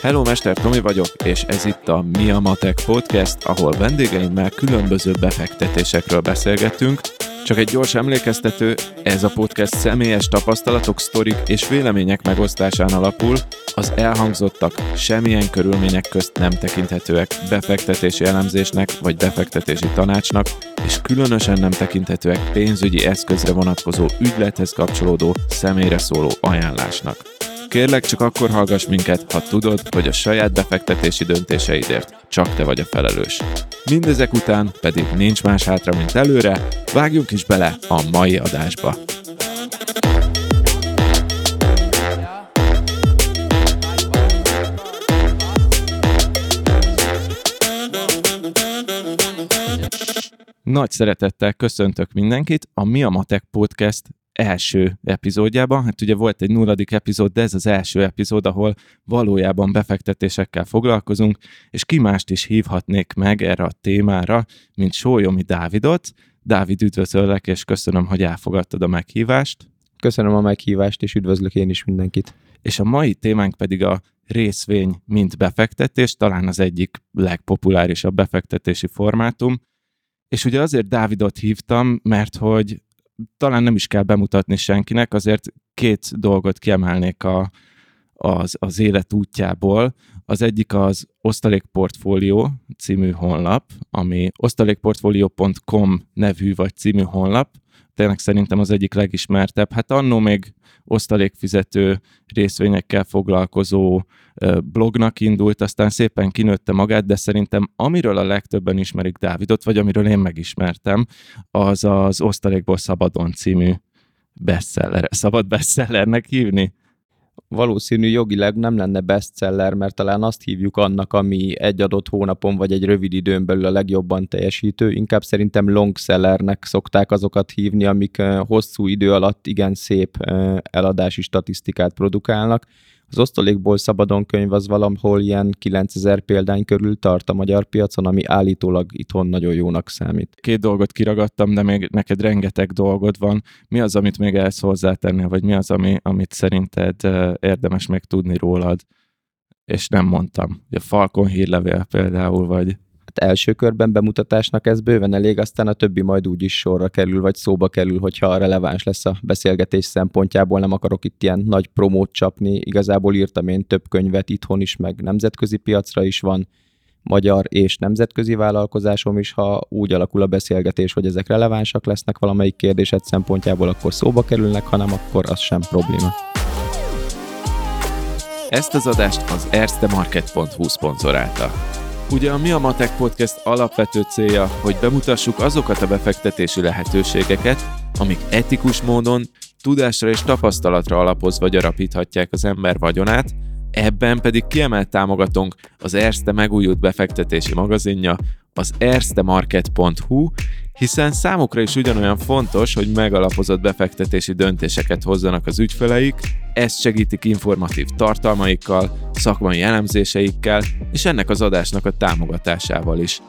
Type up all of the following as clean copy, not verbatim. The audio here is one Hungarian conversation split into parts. Hello, Mester Tomi vagyok, és ez itt a Miamatek Podcast, ahol vendégeimmel különböző befektetésekről beszélgetünk. Csak egy gyors emlékeztető, ez a podcast személyes tapasztalatok, sztorik és vélemények megosztásán alapul, az elhangzottak semmilyen körülmények közt nem tekinthetőek befektetési elemzésnek vagy befektetési tanácsnak, és különösen nem tekinthetőek pénzügyi eszközre vonatkozó ügylethez kapcsolódó személyre szóló ajánlásnak. Kérlek, csak akkor hallgass minket, ha tudod, hogy a saját befektetési döntéseidért csak te vagy a felelős. Mindezek után pedig nincs más hátra, mint előre, vágjunk is bele a mai adásba. Nagy szeretettel köszöntök mindenkit a Miamatek Podcast első epizódjában. Hát ugye volt egy 0. epizód, de ez az első epizód, ahol valójában befektetésekkel foglalkozunk, és ki mást is hívhatnék meg erre a témára, mint Sójomi Dávidot. Dávid, üdvözöllek, és köszönöm, hogy elfogadtad a meghívást. Köszönöm a meghívást, és üdvözlök én is mindenkit. És a mai témánk pedig a részvény, mint befektetés, talán az egyik legpopulárisabb befektetési formátum. És ugye azért Dávidot hívtam, mert hogy talán nem is kell bemutatni senkinek, azért két dolgot kiemelnék az élet útjából. Az egyik az Osztalékportfólió című honlap, ami osztalékportfolio.com nevű vagy című honlap. Tényleg szerintem az egyik legismertebb. Hát annó még osztalékfizető részvényekkel foglalkozó blognak indult, aztán szépen kinőtte magát, de szerintem amiről a legtöbben ismerik Dávidot, vagy amiről én megismertem, az az Osztalékból Szabadon című bestseller. Szabad bestsellernek hívni? Valószínű jogileg nem lenne bestseller, mert talán azt hívjuk annak, ami egy adott hónapon vagy egy rövid időn belül a legjobban teljesítő, inkább szerintem longsellernek szokták azokat hívni, amik hosszú idő alatt igen szép eladási statisztikát produkálnak. Az Osztalékból Szabadon könyv az valahol ilyen 9000 példány körül tart a magyar piacon, ami állítólag itthon nagyon jónak számít. Két dolgot kiragadtam, de még neked rengeteg dolgod van. Mi az, amit még elsz hozzátennél, vagy mi az, amit szerinted érdemes még tudni rólad? És nem mondtam. A Falcon hírlevél például, vagy... Hát első körben bemutatásnak ez bőven elég, aztán a többi majd úgyis sorra kerül, vagy szóba kerül, hogyha releváns lesz a beszélgetés szempontjából. Nem akarok itt ilyen nagy promót csapni. Igazából írtam én több könyvet itthon is, meg nemzetközi piacra is van, magyar és nemzetközi vállalkozásom is. Ha úgy alakul a beszélgetés, hogy ezek relevánsak lesznek valamelyik kérdésed szempontjából, akkor szóba kerülnek, ha nem, akkor az sem probléma. Ezt az adást az erstemarket.hu szponzorálta. Ugye a Miamatek Podcast alapvető célja, hogy bemutassuk azokat a befektetési lehetőségeket, amik etikus módon, tudásra és tapasztalatra alapozva gyarapíthatják az ember vagyonát, ebben pedig kiemelt támogatónk az Erste megújult befektetési magazinja, az erstemarket.hu, hiszen számukra is ugyanolyan fontos, hogy megalapozott befektetési döntéseket hozzanak az ügyfeleik, ezt segítik informatív tartalmaikkal, szakmai elemzéseikkel és ennek az adásnak a támogatásával is.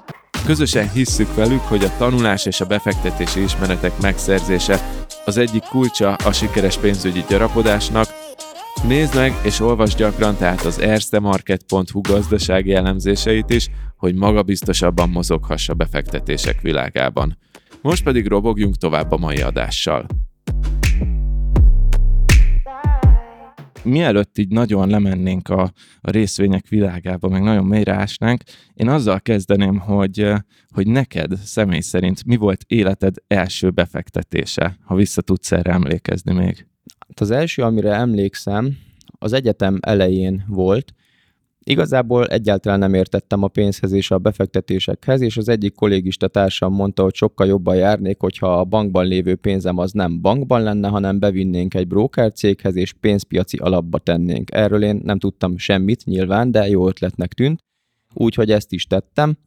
Közösen hisszük velük, hogy a tanulás és a befektetési ismeretek megszerzése az egyik kulcsa a sikeres pénzügyi gyarapodásnak. Nézd meg és olvasd gyakran tehát az erstemarket.hu gazdasági elemzéseit is, hogy magabiztosabban mozoghass a befektetések világában. Most pedig robogjunk tovább a mai adással. Mielőtt így nagyon lemennénk a részvények világába, meg nagyon mélyre ásnánk, én azzal kezdeném, hogy neked személy szerint mi volt életed első befektetése, ha vissza tudsz erre emlékezni még? Az első, amire emlékszem, az egyetem elején volt. Igazából egyáltalán nem értettem a pénzhez és a befektetésekhez, és az egyik kollégista társam mondta, hogy sokkal jobban járnék, hogyha a bankban lévő pénzem az nem bankban lenne, hanem bevinnénk egy brókercéghez, és pénzpiaci alapba tennénk. Erről én nem tudtam semmit nyilván, de jó ötletnek tűnt, úgyhogy ezt is tettem.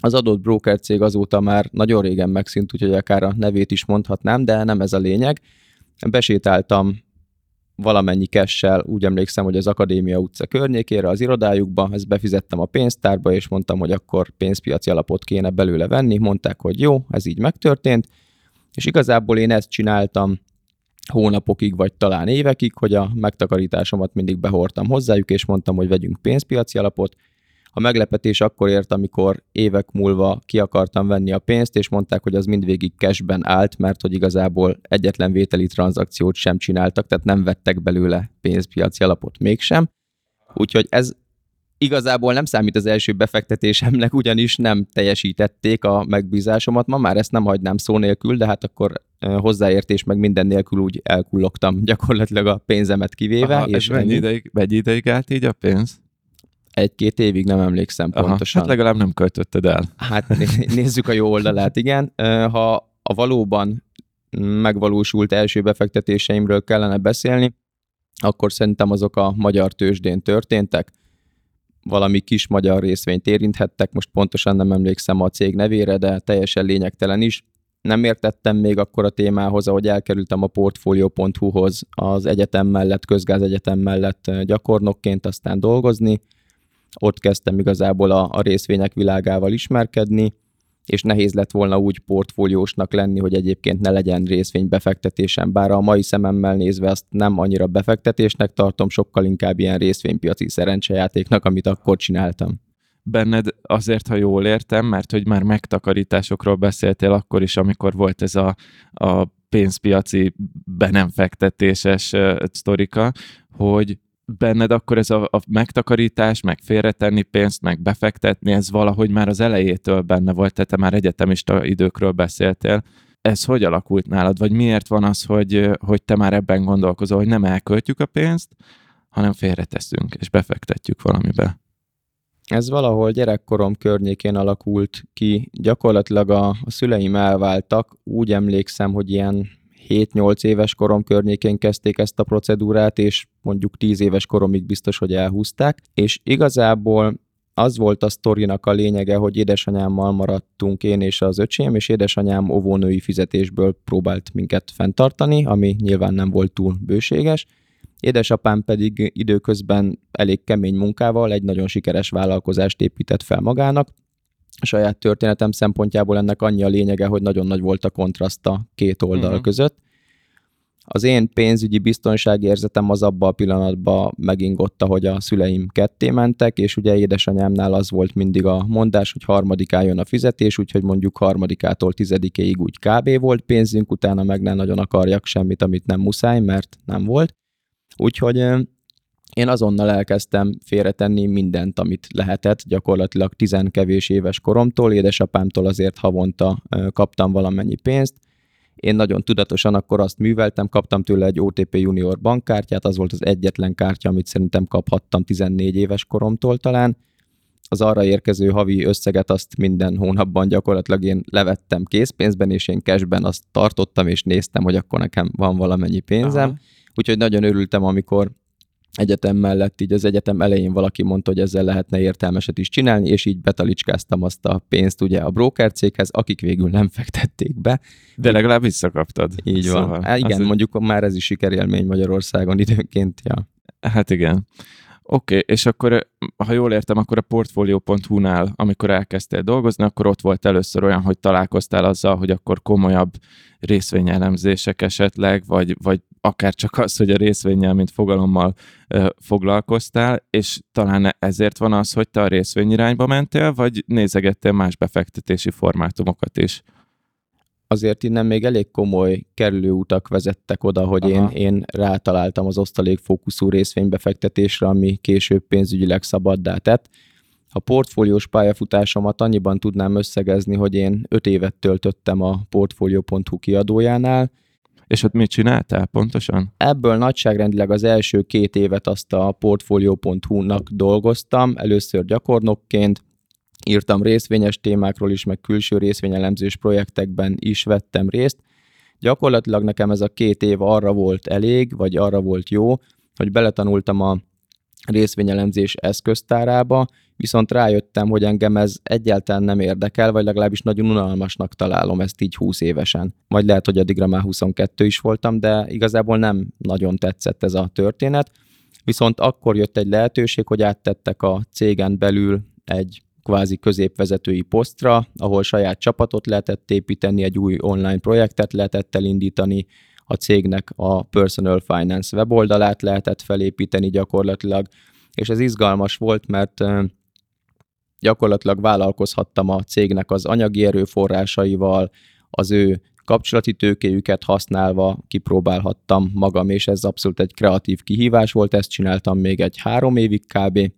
Az adott brókercég azóta már nagyon régen megszűnt, úgyhogy akár a nevét is mondhatnám, de nem ez a lényeg. Besétáltam valamennyi cash-sel, úgy emlékszem, hogy az Akadémia utca környékére, az irodájukba, ezt befizettem a pénztárba, és mondtam, hogy akkor pénzpiaci alapot kéne belőle venni, mondták, hogy jó, ez így megtörtént, és igazából én ezt csináltam hónapokig, vagy talán évekig, hogy a megtakarításomat mindig behordtam hozzájuk, és mondtam, hogy vegyünk pénzpiaci alapot. A meglepetés akkor ért, amikor évek múlva ki akartam venni a pénzt, és mondták, hogy az mindvégig cashben állt, mert hogy igazából egyetlen vételi tranzakciót sem csináltak, tehát nem vettek belőle pénzpiaci alapot mégsem. Úgyhogy ez igazából nem számít az első befektetésemnek, ugyanis nem teljesítették a megbízásomat. Ma már ezt nem hagynám szó nélkül, de hát akkor hozzáértés meg minden nélkül úgy elkullogtam gyakorlatilag a pénzemet kivéve. Aha, és mennyi ideig állt így a pénz? 1-2 évig nem emlékszem pontosan. Hát legalább nem költötted el. Hát nézzük a jó oldalát, igen. Ha a valóban megvalósult első befektetéseimről kellene beszélni, akkor szerintem azok a magyar tőzsdén történtek. Valami kis magyar részvényt érinthettek, most pontosan nem emlékszem a cég nevére, de teljesen lényegtelen is. Nem értettem még akkor a témához, ahogy elkerültem a Portfolio.hu-hoz az egyetem mellett, közgázegyetem mellett gyakornokként aztán dolgozni. Ott kezdtem igazából a részvények világával ismerkedni, és nehéz lett volna úgy portfóliósnak lenni, hogy egyébként ne legyen részvénybefektetésem. Bár a mai szememmel nézve azt nem annyira befektetésnek tartom, sokkal inkább ilyen részvénypiaci szerencsejátéknak, amit akkor csináltam. Benned azért, ha jól értem, mert hogy már megtakarításokról beszéltél akkor is, amikor volt ez a pénzpiaci be nem fektetéses sztorika, hogy benned akkor ez a megtakarítás, meg félretenni pénzt, meg befektetni, ez valahogy már az elejétől benne volt, tehát te már egyetemista időkről beszéltél. Ez hogy alakult nálad? Vagy miért van az, hogy te már ebben gondolkozol, hogy nem elköltjük a pénzt, hanem félreteszünk és befektetjük valamibe? Ez valahol gyerekkorom környékén alakult ki. Gyakorlatilag a szüleim elváltak. Úgy emlékszem, hogy ilyen 7-8 éves korom környékén kezdték ezt a procedúrát, és mondjuk 10 éves koromig biztos, hogy elhúzták. És igazából az volt a sztorinak a lényege, hogy édesanyámmal maradtunk én és az öcsém, és édesanyám óvónői fizetésből próbált minket fenntartani, ami nyilván nem volt túl bőséges. Édesapám pedig időközben elég kemény munkával egy nagyon sikeres vállalkozást épített fel magának. A saját történetem szempontjából ennek annyi a lényege, hogy nagyon nagy volt a kontraszt a két oldal között. Az én pénzügyi biztonságérzetem az abban a pillanatban megingotta, hogy a szüleim ketté mentek, és ugye édesanyámnál az volt mindig a mondás, hogy harmadikán jön a fizetés, úgyhogy mondjuk 3-tól 10-ig úgy kb. Volt pénzünk, utána meg nem nagyon akarjak semmit, amit nem muszáj, mert nem volt. Úgyhogy én azonnal elkezdtem félretenni mindent, amit lehetett, gyakorlatilag 10 kevés éves koromtól, édesapámtól azért havonta kaptam valamennyi pénzt. Én nagyon tudatosan akkor azt műveltem, kaptam tőle egy OTP Junior bankkártyát, az volt az egyetlen kártya, amit szerintem kaphattam 14 éves koromtól talán. Az arra érkező havi összeget azt minden hónapban gyakorlatilag én levettem készpénzben, és én cashben azt tartottam, és néztem, hogy akkor nekem van valamennyi pénzem. Aha. Úgyhogy nagyon örültem, amikor egyetem mellett, így az egyetem elején valaki mondta, hogy ezzel lehetne értelmeset is csinálni, és így betalicskáztam azt a pénzt ugye a brókercéghez, akik végül nem fektették be. De legalább visszakaptad. Így van. Szóval, igen, mondjuk már ez is sikerélmény Magyarországon időnként. Ja. Hát igen. Oké, és akkor, ha jól értem, akkor a Portfolio.hu-nál, amikor elkezdtél dolgozni, akkor ott volt először olyan, hogy találkoztál azzal, hogy akkor komolyabb részvényelemzések esetleg, vagy akár csak az, hogy a részvénnyel, mint fogalommal foglalkoztál, és talán ezért van az, hogy te a részvény irányba mentél, vagy nézegettél más befektetési formátumokat is? Azért innen még elég komoly kerülőutak vezettek oda, hogy én rátaláltam az osztalékfókuszú részvénybefektetésre, ami később pénzügyileg szabaddá tett. A portfóliós pályafutásomat annyiban tudnám összegezni, hogy én 5 évet töltöttem a Portfolio.hu kiadójánál. És ott mit csináltál pontosan? Ebből nagyságrendileg az első 2 évet azt a Portfolio.hu-nak dolgoztam, először gyakornokként. Írtam részvényes témákról is, meg külső részvényelemzős projektekben is vettem részt. Gyakorlatilag nekem ez a 2 év arra volt elég, vagy arra volt jó, hogy beletanultam a részvényelemzés eszköztárába, viszont rájöttem, hogy engem ez egyáltalán nem érdekel, vagy legalábbis nagyon unalmasnak találom ezt így 20 évesen. Vagy lehet, hogy addigra már 22 is voltam, de igazából nem nagyon tetszett ez a történet. Viszont akkor jött egy lehetőség, hogy áttettek a cégen belül egy kvázi középvezetői posztra, ahol saját csapatot lehetett építeni, egy új online projektet lehetett elindítani, a cégnek a Personal Finance weboldalát lehetett felépíteni gyakorlatilag, és ez izgalmas volt, mert gyakorlatilag vállalkozhattam a cégnek az anyagi erőforrásaival, az ő kapcsolati tőkéjüket használva kipróbálhattam magam, és ez abszolút egy kreatív kihívás volt, ezt csináltam még egy 3 évig kb.,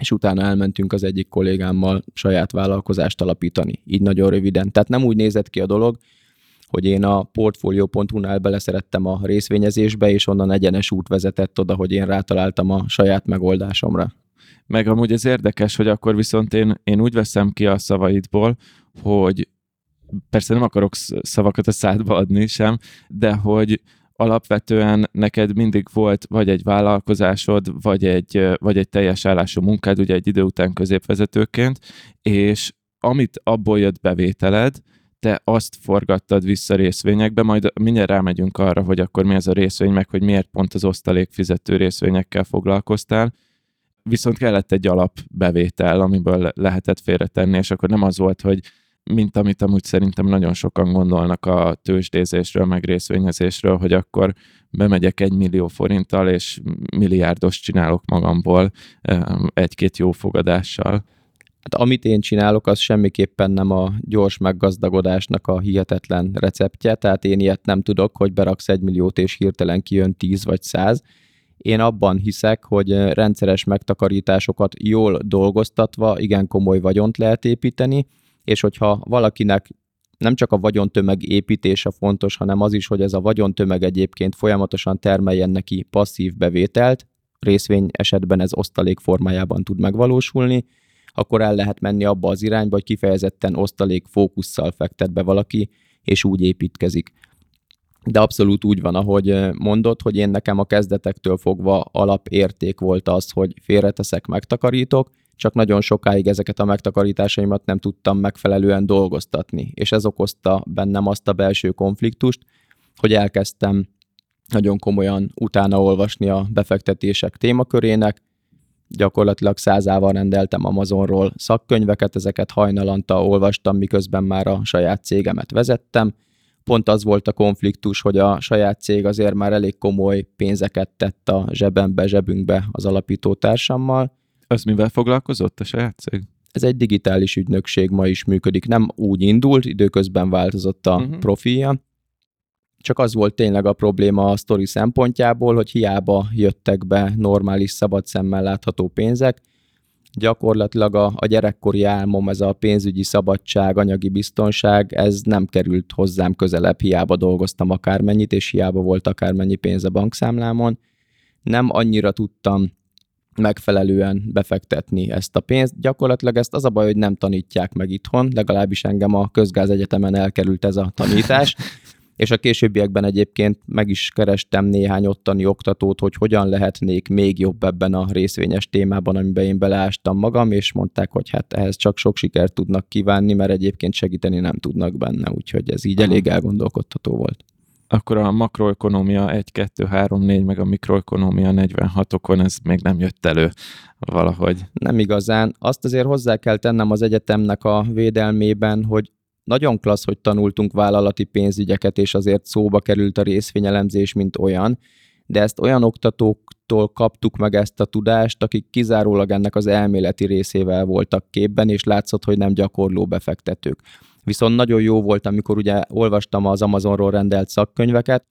és utána elmentünk az egyik kollégámmal saját vállalkozást alapítani, így nagyon röviden. Tehát nem úgy nézett ki a dolog, hogy én a Portfolio.hu-nál beleszerettem a részvényezésbe, és onnan egyenes út vezetett oda, hogy én rátaláltam a saját megoldásomra. Meg amúgy ez érdekes, hogy akkor viszont én úgy veszem ki a szavaidból, hogy persze nem akarok szavakat a szádba adni sem, de hogy alapvetően neked mindig volt vagy egy vállalkozásod, vagy egy teljes állású munkád, ugye egy idő után középvezetőként, és amit abból jött bevételed, te azt forgattad vissza részvényekbe, majd mindjárt rámegyünk arra, hogy akkor mi ez a részvény, meg hogy miért pont az osztalékfizető részvényekkel foglalkoztál, viszont kellett egy alapbevétel, amiből lehetett félretenni, és akkor nem az volt, hogy mint amit amúgy szerintem nagyon sokan gondolnak a tőzsdézésről, meg részvényezésről, hogy akkor bemegyek 1 millió forinttal, és milliárdos csinálok magamból egy-két jó fogadással. Hát amit én csinálok, az semmiképpen nem a gyors meggazdagodásnak a hihetetlen receptje, tehát én ilyet nem tudok, hogy beraksz 1 milliót, és hirtelen kijön 10 vagy 100. Én abban hiszek, hogy rendszeres megtakarításokat jól dolgoztatva igen komoly vagyont lehet építeni, és hogyha valakinek nem csak a vagyontömeg építése fontos, hanem az is, hogy ez a vagyontömeg egyébként folyamatosan termeljen neki passzív bevételt, részvény esetben ez osztalék formájában tud megvalósulni, akkor el lehet menni abba az irányba, hogy kifejezetten osztalék fókusszal fektet be valaki, és úgy építkezik. De abszolút úgy van, ahogy mondod, hogy én nekem a kezdetektől fogva alapérték volt az, hogy félreteszek, megtakarítok, csak nagyon sokáig ezeket a megtakarításaimat nem tudtam megfelelően dolgoztatni, és ez okozta bennem azt a belső konfliktust, hogy elkezdtem nagyon komolyan utána olvasni a befektetések témakörének, gyakorlatilag 100-ával rendeltem Amazonról szakkönyveket, ezeket hajnalanta olvastam, miközben már a saját cégemet vezettem. Pont az volt a konfliktus, hogy a saját cég azért már elég komoly pénzeket tett a zsebünkbe az alapítótársammal. Az mivel foglalkozott a saját cég? Ez egy digitális ügynökség, ma is működik. Nem úgy indult, időközben változott a profilja. Csak az volt tényleg a probléma a sztori szempontjából, hogy hiába jöttek be normális, szabad szemmel látható pénzek. Gyakorlatilag a gyerekkori álmom, ez a pénzügyi szabadság, anyagi biztonság, ez nem került hozzám közelebb, hiába dolgoztam akármennyit, és hiába volt akármennyi pénz a bankszámlámon. Nem annyira tudtam megfelelően befektetni ezt a pénzt. Gyakorlatilag ezt az a baj, hogy nem tanítják meg itthon, legalábbis engem a Közgázegyetemen elkerült ez a tanítás, és a későbbiekben egyébként meg is kerestem néhány ottani oktatót, hogy hogyan lehetnék még jobb ebben a részvényes témában, amiben én beleástam magam, és mondták, hogy hát ehhez csak sok sikert tudnak kívánni, mert egyébként segíteni nem tudnak benne, úgyhogy ez így elég elgondolkodtató volt. Akkor a makroökonómia 1, 2, 3, 4, meg a mikroökonómia 46-okon ez még nem jött elő valahogy. Nem igazán. Azt azért hozzá kell tennem az egyetemnek a védelmében, hogy nagyon klassz, hogy tanultunk vállalati pénzügyeket, és azért szóba került a részvényelemzés, mint olyan, de ezt olyan oktatóktól kaptuk meg ezt a tudást, akik kizárólag ennek az elméleti részével voltak képben, és látszott, hogy nem gyakorló befektetők. Viszont nagyon jó volt, amikor ugye olvastam az Amazonról rendelt szakkönyveket,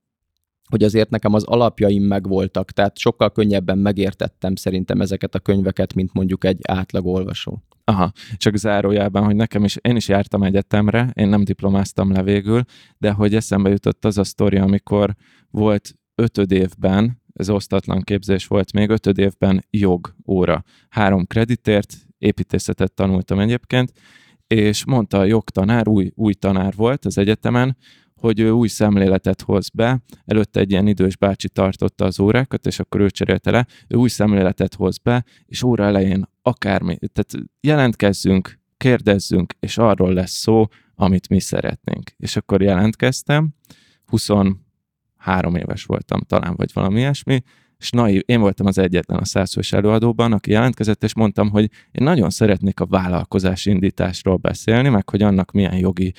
hogy azért nekem az alapjaim megvoltak, tehát sokkal könnyebben megértettem szerintem ezeket a könyveket, mint mondjuk egy átlag olvasó. Aha, csak zárójában, hogy én is jártam egyetemre, én nem diplomáztam le végül, de hogy eszembe jutott az a sztori, amikor volt 5. évben, ez osztatlan képzés volt még, 5. évben jogóra. 3 kreditért, építészetet tanultam egyébként, és mondta a jogtanár, új tanár volt az egyetemen, hogy ő új szemléletet hoz be, előtte egy ilyen idős bácsi tartotta az órákat, és akkor ő cserélte le, ő új szemléletet hoz be, és óra elején akármi, tehát jelentkezzünk, kérdezzünk, és arról lesz szó, amit mi szeretnénk. És akkor jelentkeztem, 23 éves voltam talán, vagy valami ilyesmi, és naiv, én voltam az egyetlen a 100-fős előadóban, aki jelentkezett, és mondtam, hogy én nagyon szeretnék a vállalkozás indításról beszélni, meg hogy annak milyen jogi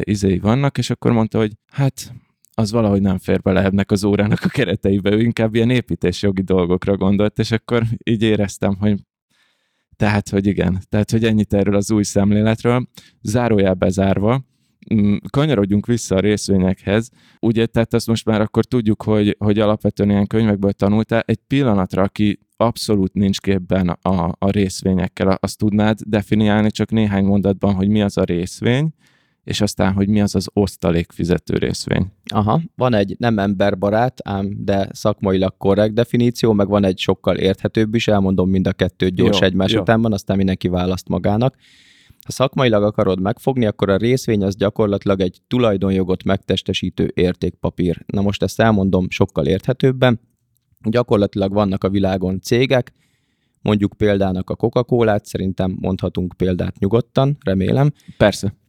izéi vannak, és akkor mondta, hogy hát az valahogy nem fér bele ennek az órának a kereteibe, ő inkább ilyen építésjogi dolgokra gondolt, és akkor így éreztem, hogy tehát, hogy ennyit erről az új szemléletről, zárójelbe zárva, kanyarodjunk vissza a részvényekhez, ugye, tehát azt most már akkor tudjuk, hogy alapvetően ilyen könyvekből tanultál, egy pillanatra, aki abszolút nincs képben a részvényekkel, azt tudnád definiálni csak néhány mondatban, hogy mi az a részvény, és aztán, hogy mi az az osztalékfizető részvény. Aha, van egy nem emberbarát, ám de szakmailag korrekt definíció, meg van egy sokkal érthetőbb is, elmondom mind a kettőt gyors egymás utánban, aztán mindenki választ magának. Ha szakmailag akarod megfogni, akkor a részvény az gyakorlatilag egy tulajdonjogot megtestesítő értékpapír. Na most ezt elmondom sokkal érthetőbben. Gyakorlatilag vannak a világon cégek, mondjuk példának a Coca-Colát, szerintem mondhatunk példát nyugodtan, remélem. Persze.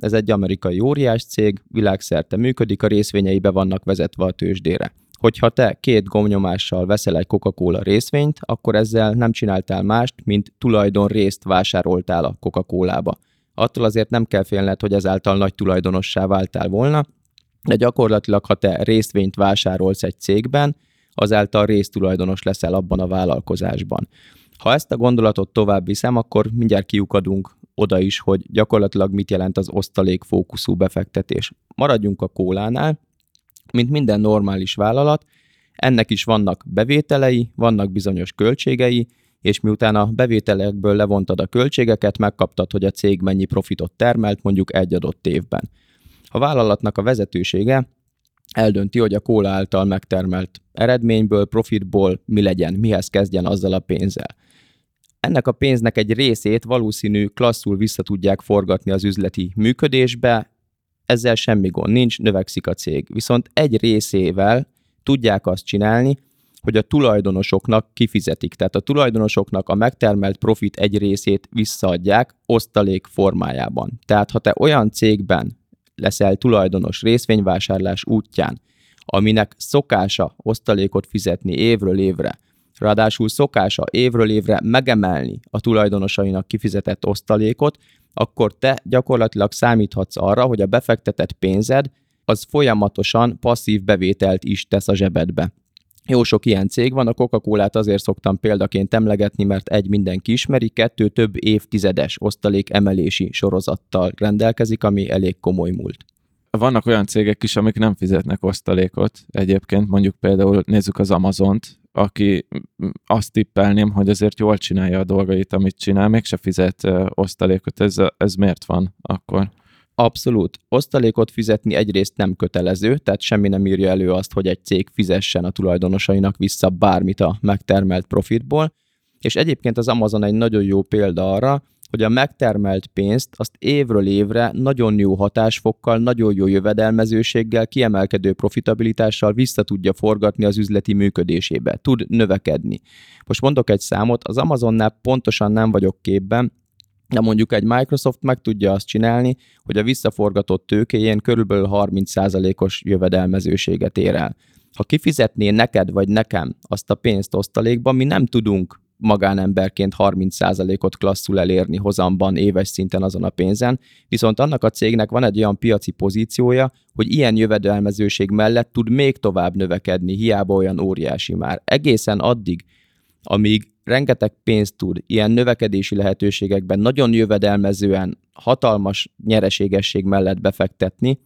Ez egy amerikai óriás cég, világszerte működik, a részvényeibe vannak vezetve a tőzsdére. Hogyha te 2 gombnyomással veszel egy Coca-Cola részvényt, akkor ezzel nem csináltál mást, mint tulajdonrészt vásároltál a Coca-Colába. Attól azért nem kell félned, hogy ezáltal nagy tulajdonossá váltál volna, de gyakorlatilag, ha te részvényt vásárolsz egy cégben, azáltal résztulajdonos leszel abban a vállalkozásban. Ha ezt a gondolatot tovább viszem, akkor mindjárt kiukadunk oda is, hogy gyakorlatilag mit jelent az osztalékfókuszú befektetés. Maradjunk a kólánál, mint minden normális vállalat, ennek is vannak bevételei, vannak bizonyos költségei, és miután a bevételekből levontad a költségeket, megkaptad, hogy a cég mennyi profitot termelt mondjuk egy adott évben. A vállalatnak a vezetősége eldönti, hogy a kóla által megtermelt eredményből, profitból mi legyen, mihez kezdjen azzal a pénzzel. Ennek a pénznek egy részét valószínű klasszul vissza tudják forgatni az üzleti működésbe, ezzel semmi gond nincs, növekszik a cég. Viszont egy részével tudják azt csinálni, hogy a tulajdonosoknak kifizetik. Tehát a tulajdonosoknak a megtermelt profit egy részét visszaadják osztalék formájában. Tehát ha te olyan cégben leszel tulajdonos részvényvásárlás útján, aminek szokása osztalékot fizetni évről évre, ráadásul szokása évről évre megemelni a tulajdonosainak kifizetett osztalékot, akkor te gyakorlatilag számíthatsz arra, hogy a befektetett pénzed az folyamatosan passzív bevételt is tesz a zsebedbe. Jó sok ilyen cég van, a Coca-Colát azért szoktam példaként emlegetni, mert egy mindenki ismeri, 2 több évtizedes osztalék emelési sorozattal rendelkezik, ami elég komoly múlt. Vannak olyan cégek is, amik nem fizetnek osztalékot egyébként, mondjuk például nézzük az Amazont, aki azt tippelném, hogy azért jól csinálja a dolgait, amit csinál, mégse fizet osztalékot. Ez miért van akkor? Abszolút. Osztalékot fizetni egyrészt nem kötelező, tehát semmi nem írja elő azt, hogy egy cég fizessen a tulajdonosainak vissza bármit a megtermelt profitból, és egyébként az Amazon egy nagyon jó példa arra, hogy a megtermelt pénzt azt évről évre nagyon jó hatásfokkal, nagyon jó jövedelmezőséggel, kiemelkedő profitabilitással vissza tudja forgatni az üzleti működésébe, tud növekedni. Most mondok egy számot, az Amazonnál pontosan nem vagyok képben, de mondjuk egy Microsoft meg tudja azt csinálni, hogy a visszaforgatott tőkéjén körülbelül 30%-os jövedelmezőséget ér el. Ha kifizetné neked vagy nekem azt a pénzt osztalékban, mi nem tudunk magánemberként 30%-ot klasszul elérni hozamban éves szinten azon a pénzen, viszont annak a cégnek van egy olyan piaci pozíciója, hogy ilyen jövedelmezőség mellett tud még tovább növekedni, hiába olyan óriási már. Egészen addig, amíg rengeteg pénzt tud ilyen növekedési lehetőségekben nagyon jövedelmezően hatalmas nyereségesség mellett befektetni,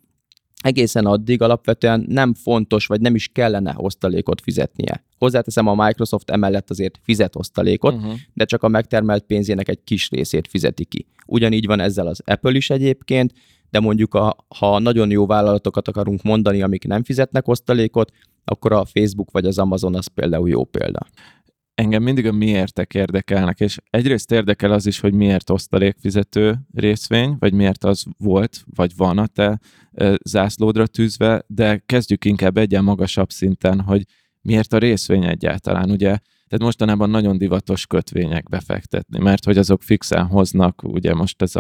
egészen addig alapvetően nem fontos, vagy nem is kellene osztalékot fizetnie. Hozzáteszem, a Microsoft emellett azért fizet osztalékot, de csak a megtermelt pénzének egy kis részét fizeti ki. Ugyanígy van ezzel az Apple is egyébként, de mondjuk ha nagyon jó vállalatokat akarunk mondani, amik nem fizetnek osztalékot, akkor a Facebook vagy az Amazon az például jó példa. Engem mindig a miértek érdekelnek, és egyrészt érdekel az is, hogy miért osztalékfizető részvény, vagy miért az volt, vagy van a te zászlódra tűzve, de kezdjük inkább egyen magasabb szinten, hogy miért a részvény egyáltalán, ugye? Tehát mostanában nagyon divatos kötvényekbe fektetni, mert hogy azok fixen hoznak, ugye most ez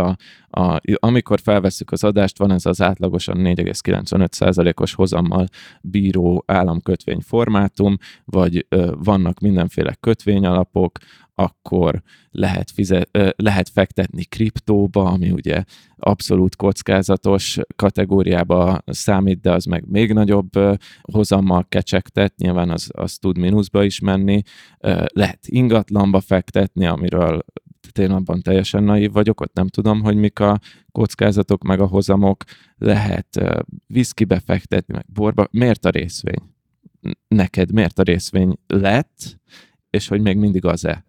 amikor felveszük az adást, van ez az átlagosan 4,95%-os hozammal bíró államkötvényformátum, vagy vannak mindenféle kötvényalapok, akkor lehet fektetni kriptóba, ami ugye abszolút kockázatos kategóriába számít, de az meg még nagyobb hozammal kecsegtet, nyilván az tud mínuszba is menni. Lehet ingatlanba fektetni, amiről én abban teljesen naiv vagyok, ott nem tudom, hogy mik a kockázatok, meg a hozamok. Lehet viszkibe fektetni, meg borba. Miért a részvény? Neked miért a részvény lett, és hogy még mindig az-e?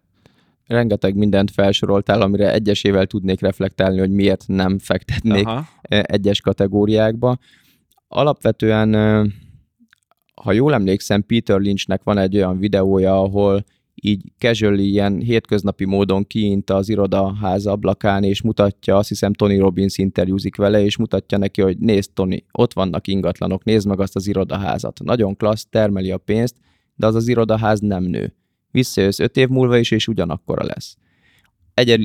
Rengeteg mindent felsoroltál, amire egyesével tudnék reflektálni, hogy miért nem fektetnék egyes kategóriákba. Alapvetően, ha jól emlékszem, Peter Lynchnek van egy olyan videója, ahol így casual, ilyen hétköznapi módon kiint az irodaház ablakán, és mutatja, azt hiszem Tony Robbins interjúzik vele, és mutatja neki, hogy nézd Tony, ott vannak ingatlanok, nézd meg azt az irodaházat. Nagyon klassz, termeli a pénzt, de az az irodaház nem nő. Visszajössz 5 év múlva is, és ugyanakkora lesz.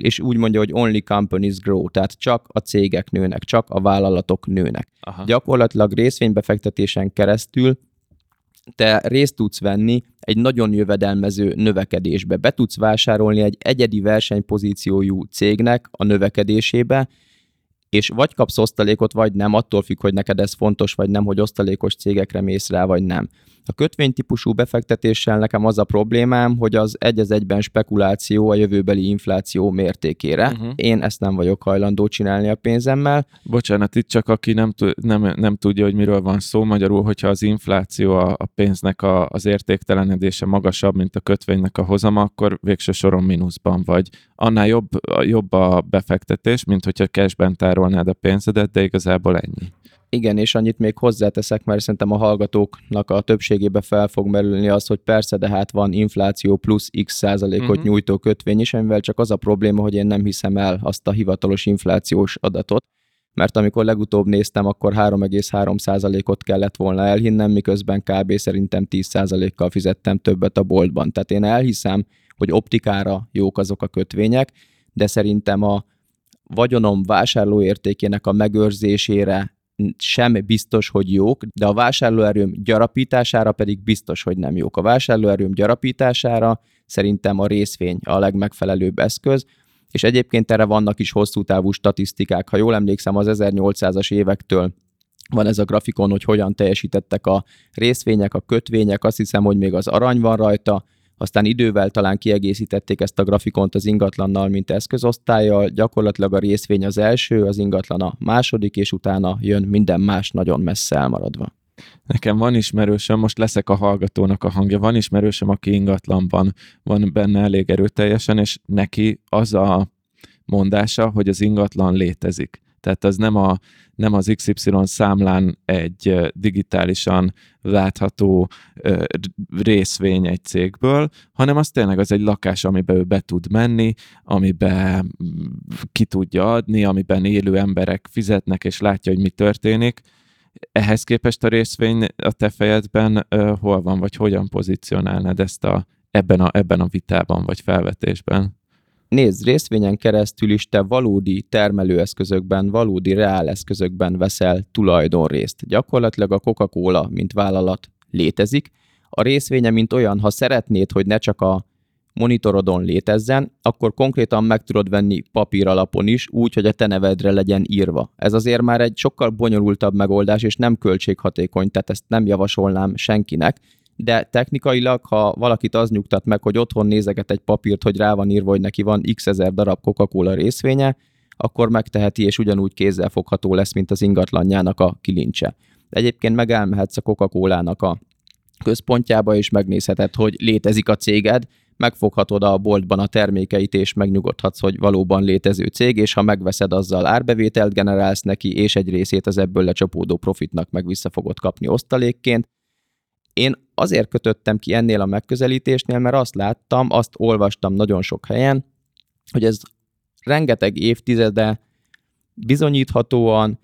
És úgy mondja, hogy only companies grow, tehát csak a cégek nőnek, csak a vállalatok nőnek. Aha. Gyakorlatilag részvénybefektetésen keresztül te részt tudsz venni egy nagyon jövedelmező növekedésbe. Be tudsz vásárolni egy egyedi versenypozíciójú cégnek a növekedésébe, és vagy kapsz osztalékot, vagy nem, attól függ, hogy neked ez fontos, vagy nem, hogy osztalékos cégekre mész rá, vagy nem. A kötvénytípusú befektetéssel nekem az a problémám, hogy az egy az egyben spekuláció a jövőbeli infláció mértékére. Uh-huh. Én ezt nem vagyok hajlandó csinálni a pénzemmel. Bocsánat, itt csak aki nem tudja, hogy miről van szó, magyarul, hogyha az infláció a pénznek az értéktelenedése magasabb, mint a kötvénynek a hozama, akkor végső soron mínuszban vagy. Annál jobb a befektetés, mint hogyha cashben tárolnád a pénzedet, de igazából ennyi. Igen, és annyit még hozzáteszek, mert szerintem a hallgatóknak a többségébe fel fog merülni az, hogy persze, de hát van infláció plusz x százalékot nyújtó kötvény is, amivel csak az a probléma, hogy én nem hiszem el azt a hivatalos inflációs adatot, mert amikor legutóbb néztem, akkor 3,3%-ot kellett volna elhinnem, miközben kb. Szerintem 10%-kal fizettem többet a boltban. Tehát én elhiszem, hogy optikára jók azok a kötvények, de szerintem a vagyonom vásárlóértékének a megőrzésére sem biztos, hogy jók, de a vásárlóerőm gyarapítására pedig biztos, hogy nem jók. A vásárlóerőm gyarapítására szerintem a részvény a legmegfelelőbb eszköz, és egyébként erre vannak is hosszú távú statisztikák. Ha jól emlékszem, az 1800-as évektől van ez a grafikon, hogy hogyan teljesítettek a részvények, a kötvények, azt hiszem, hogy még az arany van rajta, aztán idővel talán kiegészítették ezt a grafikont az ingatlannal, mint eszközosztállyal, gyakorlatilag a részvény az első, az ingatlan a második, és utána jön minden más nagyon messze elmaradva. Nekem van ismerősöm, most leszek a hallgatónak a hangja, van ismerősöm, aki ingatlanban van benne elég erőteljesen, és neki az a mondása, hogy az ingatlan létezik. Tehát az nem az XY számlán egy digitálisan látható részvény egy cégből, hanem az tényleg az egy lakás, amiben ő be tud menni, amiben ki tudja adni, amiben élő emberek fizetnek és látja, hogy mi történik. Ehhez képest a részvény a te fejedben hol van, vagy hogyan pozícionálnád ezt ebben a vitában, vagy felvetésben? Nézd, részvényen keresztül is te valódi termelőeszközökben, valódi reáleszközökben veszel tulajdonrészt. Gyakorlatilag a Coca-Cola, mint vállalat létezik. A részvénye, mint olyan, ha szeretnéd, hogy ne csak a monitorodon létezzen, akkor konkrétan meg tudod venni papír alapon is, úgy, hogy a te nevedre legyen írva. Ez azért már egy sokkal bonyolultabb megoldás, és nem költséghatékony, tehát ezt nem javasolnám senkinek. De technikailag, ha valakit az nyugtat meg, hogy otthon nézeget egy papírt, hogy rá van írva, hogy neki van x ezer darab Coca-Cola részvénye, akkor megteheti, és ugyanúgy kézzelfogható lesz, mint az ingatlanjának a kilincse. Egyébként meg elmehetsz a Coca-Colának a központjába, és megnézheted, hogy létezik a céged, megfoghatod a boltban a termékeit, és megnyugodhatsz, hogy valóban létező cég, és ha megveszed, azzal árbevételt generálsz neki, és egy részét az ebből lecsapódó profitnak meg vissza fogod kapni osztalékként. Én azért kötöttem ki ennél a megközelítésnél, mert azt láttam, azt olvastam nagyon sok helyen, hogy ez rengeteg évtizede bizonyíthatóan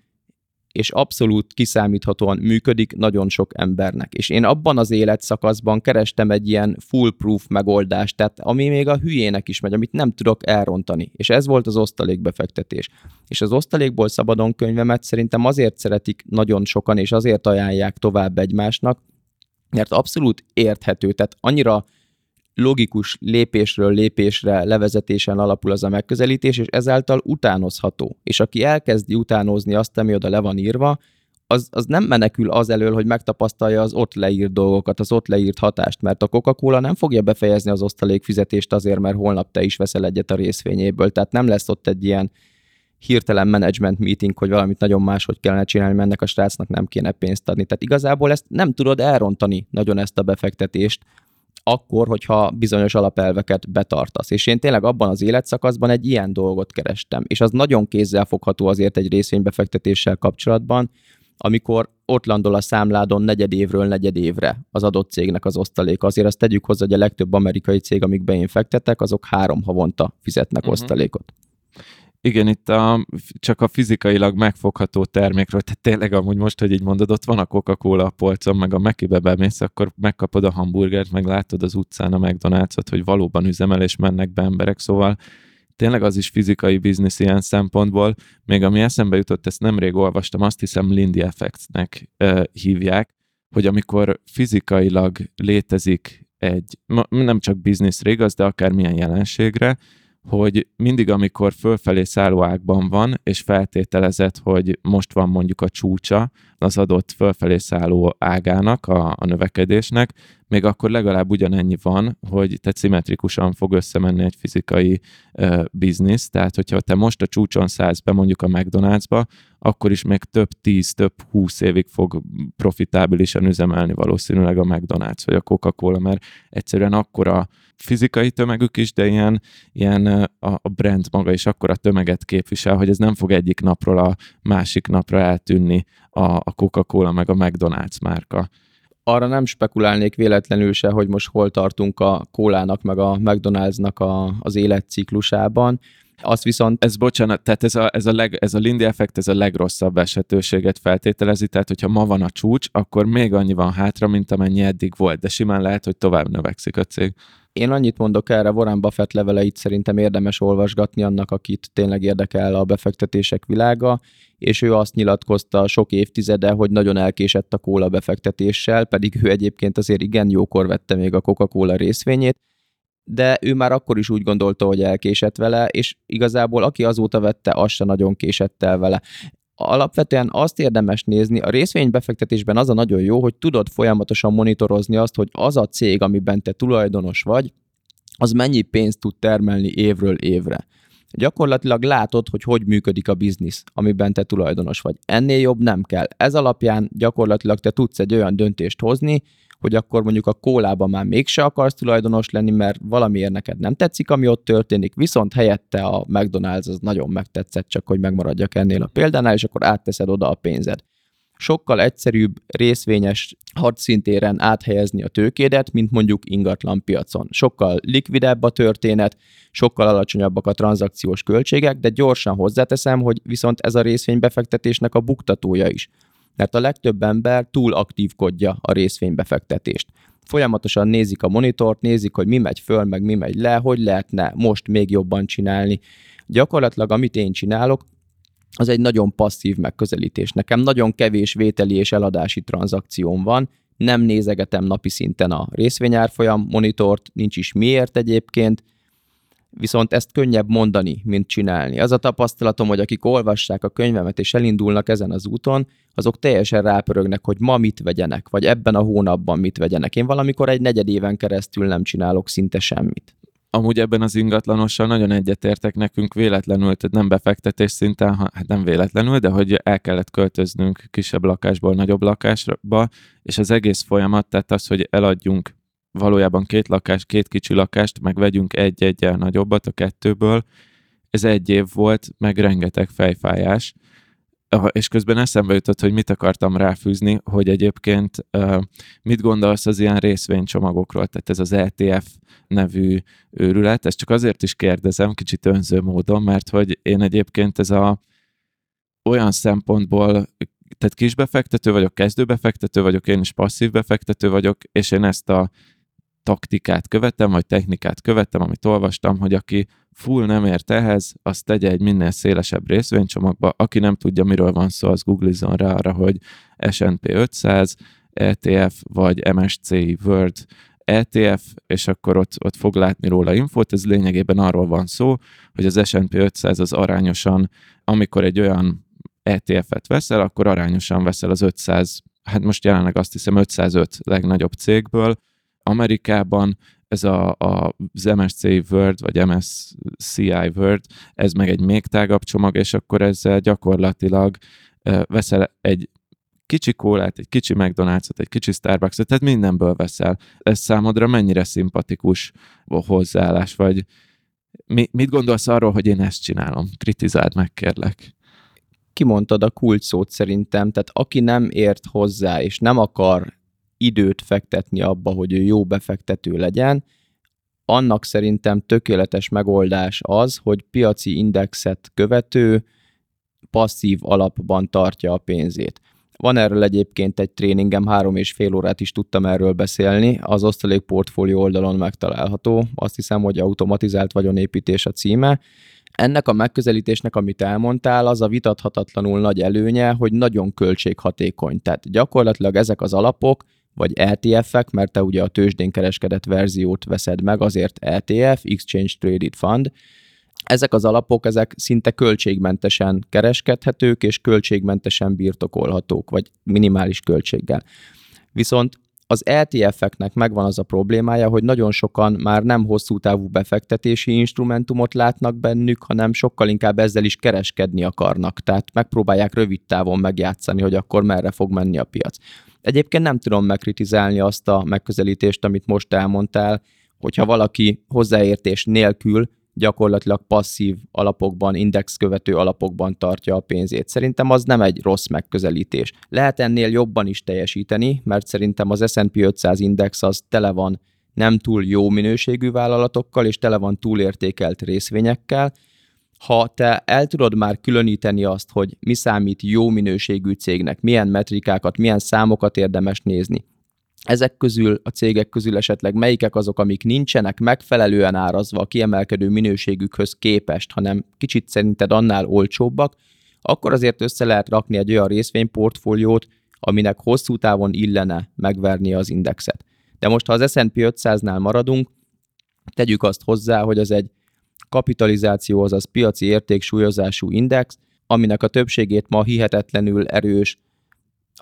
és abszolút kiszámíthatóan működik nagyon sok embernek. És én abban az életszakaszban kerestem egy ilyen foolproof megoldást, tehát ami még a hülyének is megy, amit nem tudok elrontani. És ez volt az osztalékbefektetés. És az Osztalékból Szabadon könyvemet szerintem azért szeretik nagyon sokan, és azért ajánlják tovább egymásnak, mert abszolút érthető, tehát annyira logikus lépésről lépésre levezetésen alapul az a megközelítés, és ezáltal utánozható. És aki elkezdi utánozni azt, ami oda le van írva, az nem menekül az elől, hogy megtapasztalja az ott leírt dolgokat, az ott leírt hatást, mert a Coca-Cola nem fogja befejezni az osztalékfizetést azért, mert holnap te is veszel egyet a részvényéből. Tehát nem lesz ott egy ilyen hirtelen management meeting, hogy valamit nagyon máshogy kellene csinálni, mert ennek a srácnak nem kéne pénzt adni. Tehát igazából ezt nem tudod elrontani nagyon ezt a befektetést, akkor, hogyha bizonyos alapelveket betartasz. És én tényleg abban az életszakaszban egy ilyen dolgot kerestem. És az nagyon kézzelfogható azért egy részvénybefektetéssel kapcsolatban, amikor ott landol a számládon negyedévről negyedévre az adott cégnek az osztaléka. Azért azt tegyük hozzá, hogy a legtöbb amerikai cég, amikbe én fektetek, azok 3 havonta fizetnek osztalékot. Igen, itt csak a fizikailag megfogható termékről, tehát tényleg amúgy most, hogy így mondod, ott van a Coca-Cola a polcon, meg a Mac-ibe bemész, akkor megkapod a hamburgert, meg látod az utcán a McDonald's-ot, hogy valóban üzemel, és mennek be emberek, szóval tényleg az is fizikai biznisz ilyen szempontból. Még ami eszembe jutott, ezt nemrég olvastam, azt hiszem Lindy Effectnek hívják, hogy amikor fizikailag létezik egy, nem csak bizniszre igaz, de akár milyen jelenségre, hogy mindig, amikor fölfelé szálló ágban van, és feltételezed, hogy most van mondjuk a csúcsa az adott fölfelé szálló ágának, a növekedésnek, még akkor legalább ugyanennyi van, hogy te szimmetrikusan fog összemenni egy fizikai biznisz, tehát hogyha te most a csúcson szállsz be mondjuk a McDonald'sba, akkor is még több 10, több 20 évig fog profitábilisan üzemelni valószínűleg a McDonald's vagy a Coca-Cola, mert egyszerűen akkora fizikai tömegük is, de ilyen a brand maga is akkora tömeget képvisel, hogy ez nem fog egyik napról a másik napra eltűnni a Coca-Cola meg a McDonald's márka. Arra nem spekulálnék véletlenül se, hogy most hol tartunk a kólának meg a McDonald's-nak az életciklusában. Azt viszont... Ez bocsánat, tehát ez a Lindy effekt, ez a legrosszabb esetőséget feltételezi, tehát hogyha ma van a csúcs, akkor még annyi van hátra, mint amennyi eddig volt, de simán lehet, hogy tovább növekszik a cég. Én annyit mondok erre, Warren Buffett leveleit szerintem érdemes olvasgatni annak, akit tényleg érdekel a befektetések világa, és ő azt nyilatkozta sok évtizede, hogy nagyon elkésett a kóla befektetéssel, pedig ő egyébként azért igen jókor vette még a Coca-Cola részvényét, de ő már akkor is úgy gondolta, hogy elkésett vele, és igazából aki azóta vette, az se nagyon késett el vele. Alapvetően azt érdemes nézni, a részvénybefektetésben az a nagyon jó, hogy tudod folyamatosan monitorozni azt, hogy az a cég, amiben te tulajdonos vagy, az mennyi pénzt tud termelni évről évre. Gyakorlatilag látod, hogy működik a biznisz, amiben te tulajdonos vagy. Ennél jobb nem kell. Ez alapján gyakorlatilag te tudsz egy olyan döntést hozni, hogy akkor mondjuk a kólában már mégse akarsz tulajdonos lenni, mert valamiért neked nem tetszik, ami ott történik, viszont helyette a McDonald's az nagyon megtetszett, csak hogy megmaradjak ennél a példánál, és akkor átteszed oda a pénzed. Sokkal egyszerűbb részvényes hadszintéren áthelyezni a tőkédet, mint mondjuk ingatlan piacon. Sokkal likvidebb a történet, sokkal alacsonyabbak a tranzakciós költségek, de gyorsan hozzáteszem, hogy viszont ez a részvénybefektetésnek a buktatója is. Mert a legtöbb ember túl aktívkodja a részvénybefektetést. Folyamatosan nézik a monitort, nézik, hogy mi megy föl, meg mi megy le, hogy lehetne most még jobban csinálni. Gyakorlatilag, amit én csinálok, az egy nagyon passzív megközelítés. Nekem nagyon kevés vételi és eladási tranzakcióm van, nem nézegetem napi szinten a részvényárfolyam monitort, nincs is miért egyébként, viszont ezt könnyebb mondani, mint csinálni. Az a tapasztalatom, hogy akik olvassák a könyvemet és elindulnak ezen az úton, azok teljesen rápörögnek, hogy ma mit vegyenek, vagy ebben a hónapban mit vegyenek. Én valamikor egy 4 éven keresztül nem csinálok szinte semmit. Amúgy ebben az ingatlanossal nagyon egyetértek nekünk véletlenül, tehát nem befektetés szinten, hát nem véletlenül, de hogy el kellett költöznünk kisebb lakásból nagyobb lakásba, és az egész folyamat, tehát az, hogy eladjunk valójában 2 lakást, 2 kicsi lakást, meg vegyünk egy-egyel nagyobbat a 2-ből. Ez 1 év volt, meg rengeteg fejfájás. És közben eszembe jutott, hogy mit akartam ráfűzni, hogy egyébként mit gondolsz az ilyen részvénycsomagokról, tehát ez az ETF nevű őrület, ezt csak azért is kérdezem, kicsit önző módon, mert hogy én egyébként ez olyan szempontból, tehát kisbefektető vagyok, kezdőbefektető vagyok, én is passzív befektető vagyok, és én ezt a taktikát követem, vagy technikát követem, amit olvastam, hogy aki full nem ért ehhez, azt tegye egy minél szélesebb részvénycsomagba, aki nem tudja, miről van szó, az googlizzon rá arra, hogy S&P 500, ETF, vagy MSCI World, ETF, és akkor ott fog látni róla infót. Ez lényegében arról van szó, hogy az S&P 500 az arányosan, amikor egy olyan ETF-et veszel, akkor arányosan veszel az 500, hát most jelenleg azt hiszem 505 legnagyobb cégből. Amerikában ez az MSCI World, vagy MSCI World, ez meg egy még tágabb csomag, és akkor ezzel gyakorlatilag veszel egy kicsi kólát, egy kicsi McDonald's-ot, egy kicsi Starbucks-ot, tehát mindenből veszel. Ez számodra mennyire szimpatikus hozzáállás, vagy mit gondolsz arról, hogy én ezt csinálom? Kritizáld meg, kérlek. Kimondtad a kulcsszót szerintem, tehát aki nem ért hozzá, és nem akar időt fektetni abba, hogy ő jó befektető legyen, annak szerintem tökéletes megoldás az, hogy piaci indexet követő, passzív alapban tartja a pénzét. Van erről egyébként egy tréningem, 3,5 órát is tudtam erről beszélni, az Osztalékportfólió oldalon megtalálható, azt hiszem, hogy automatizált vagyonépítés a címe. Ennek a megközelítésnek, amit elmondtál, az a vitathatatlanul nagy előnye, hogy nagyon költséghatékony. Tehát gyakorlatilag ezek az alapok, vagy ETF-ek, mert te ugye a tőzsdén kereskedett verziót veszed meg, azért ETF, Exchange Traded Fund, ezek az alapok, ezek szinte költségmentesen kereskedhetők, és költségmentesen birtokolhatók, vagy minimális költséggel. Viszont az ETF-eknek megvan az a problémája, hogy nagyon sokan már nem hosszú távú befektetési instrumentumot látnak bennük, hanem sokkal inkább ezzel is kereskedni akarnak. Tehát megpróbálják rövid távon megjátszani, hogy akkor merre fog menni a piac. Egyébként nem tudom megkritizálni azt a megközelítést, amit most elmondtál, hogyha valaki hozzáértés nélkül gyakorlatilag passzív alapokban, indexkövető alapokban tartja a pénzét. Szerintem az nem egy rossz megközelítés. Lehet ennél jobban is teljesíteni, mert szerintem az S&P 500 index az tele van nem túl jó minőségű vállalatokkal, és tele van túlértékelt részvényekkel. Ha te el tudod már különíteni azt, hogy mi számít jó minőségű cégnek, milyen metrikákat, milyen számokat érdemes nézni, ezek közül, a cégek közül esetleg melyikek azok, amik nincsenek megfelelően árazva a kiemelkedő minőségükhöz képest, hanem kicsit szerinted annál olcsóbbak, akkor azért össze lehet rakni egy olyan részvényportfóliót, aminek hosszú távon illene megverni az indexet. De most, ha az S&P 500-nál maradunk, tegyük azt hozzá, hogy az egy kapitalizáció, azaz piaci értéksúlyozású index, aminek a többségét ma hihetetlenül erős,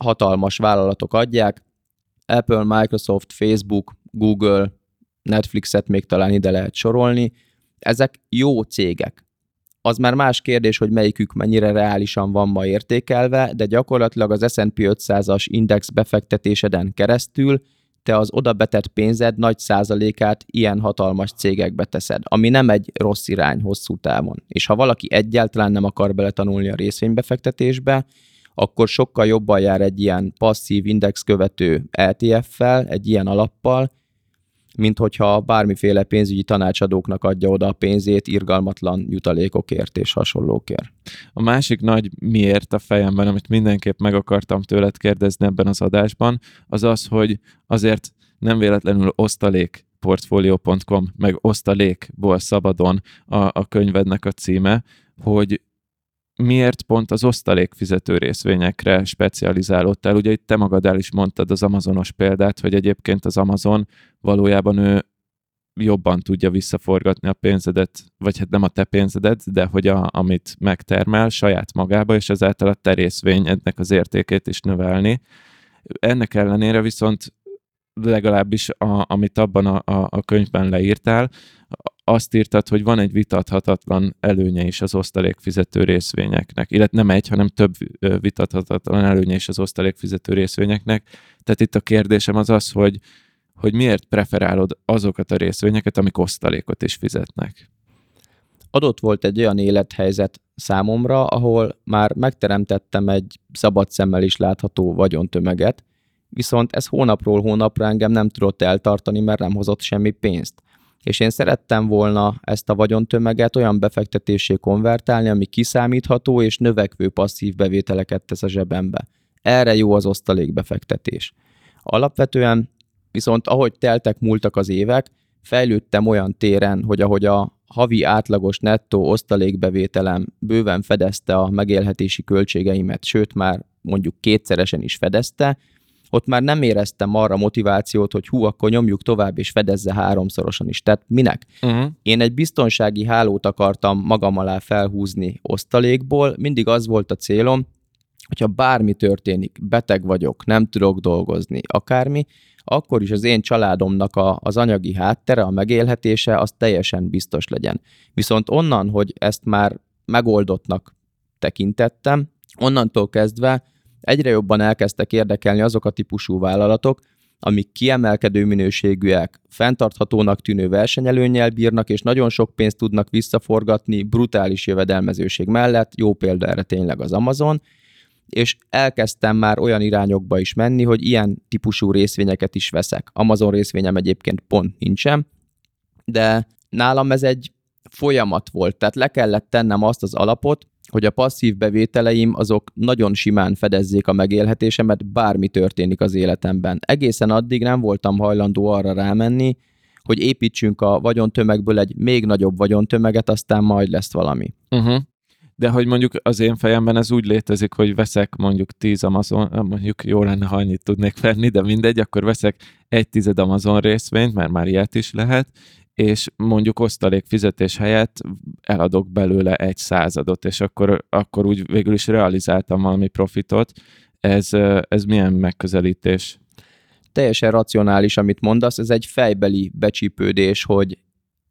hatalmas vállalatok adják, Apple, Microsoft, Facebook, Google, Netflixet még talán ide lehet sorolni. Ezek jó cégek. Az már más kérdés, hogy melyikük mennyire reálisan van ma értékelve, de gyakorlatilag az S&P 500-as index befektetéseden keresztül te az oda betett pénzed nagy százalékát ilyen hatalmas cégekbe teszed, ami nem egy rossz irány hosszú távon. És ha valaki egyáltalán nem akar beletanulni a részvénybefektetésbe, akkor sokkal jobban jár egy ilyen passzív indexkövető ETF-fel, egy ilyen alappal, mint hogyha bármiféle pénzügyi tanácsadóknak adja oda a pénzét irgalmatlan jutalékokért és hasonlókért. A másik nagy miért a fejemben, amit mindenképp meg akartam tőled kérdezni ebben az adásban, az az, hogy azért nem véletlenül osztalékportfolio.com, meg Osztalékból Szabadon a könyvednek a címe, hogy miért pont az osztalékfizető részvényekre specializálódtál? Ugye itt te magad el is mondtad az Amazonos példát, hogy egyébként az Amazon valójában ő jobban tudja visszaforgatni a pénzedet, vagy hát nem a te pénzedet, de hogy amit megtermel saját magába, és ezáltal a te részvényednek az értékét is növelni. Ennek ellenére viszont legalábbis amit abban a könyvben leírtál, azt írtad, hogy van egy vitathatatlan előnye is az osztalékfizető részvényeknek, illetve nem egy, hanem több vitathatatlan előnye is az osztalékfizető részvényeknek. Tehát itt a kérdésem az az, hogy miért preferálod azokat a részvényeket, amik osztalékot is fizetnek? Adott volt egy olyan élethelyzet számomra, ahol már megteremtettem egy szabad szemmel is látható vagyontömeget, viszont ez hónapról hónapra engem nem tudott eltartani, mert nem hozott semmi pénzt. És én szerettem volna ezt a vagyontömeget olyan befektetésé konvertálni, ami kiszámítható és növekvő passzív bevételeket tesz a zsebembe. Erre jó az osztalékbefektetés. Alapvetően viszont ahogy múltak az évek, fejlődtem olyan téren, hogy ahogy a havi átlagos nettó osztalékbevételem bőven fedezte a megélhetési költségeimet, sőt már mondjuk kétszeresen is fedezte, ott már nem éreztem arra motivációt, hogy hú, akkor nyomjuk tovább és fedezze háromszorosan is. Tehát minek? Én egy biztonsági hálót akartam magam alá felhúzni Osztalékból, mindig az volt a célom, hogyha bármi történik, beteg vagyok, nem tudok dolgozni, akármi, akkor is az én családomnak az anyagi háttere, a megélhetése, az teljesen biztos legyen. Viszont onnan, hogy ezt már megoldottnak tekintettem, onnantól kezdve egyre jobban elkezdtek érdekelni azok a típusú vállalatok, amik kiemelkedő minőségűek, fenntarthatónak tűnő versenyelőnnyel bírnak, és nagyon sok pénzt tudnak visszaforgatni brutális jövedelmezőség mellett, jó példa erre tényleg az Amazon, és elkezdtem már olyan irányokba is menni, hogy ilyen típusú részvényeket is veszek. Amazon részvényem egyébként pont nincsen, de nálam ez egy folyamat volt, tehát le kellett tennem azt az alapot, hogy a passzív bevételeim azok nagyon simán fedezzék a megélhetésemet, bármi történik az életemben. Egészen addig nem voltam hajlandó arra rámenni, hogy építsünk a vagyontömegből egy még nagyobb vagyontömeget, aztán majd lesz valami. De hogy mondjuk az én fejemben ez úgy létezik, hogy veszek mondjuk 10 Amazon, mondjuk jó lenne, ha annyit tudnék venni, de mindegy, akkor veszek 1/10 Amazon részvényt, mert már ilyet is lehet, és mondjuk osztalék fizetés helyett eladok belőle 1/100, és akkor úgy végül is realizáltam valami profitot. Ez milyen megközelítés? Teljesen racionális, amit mondasz, ez egy fejbeli becsípődés, hogy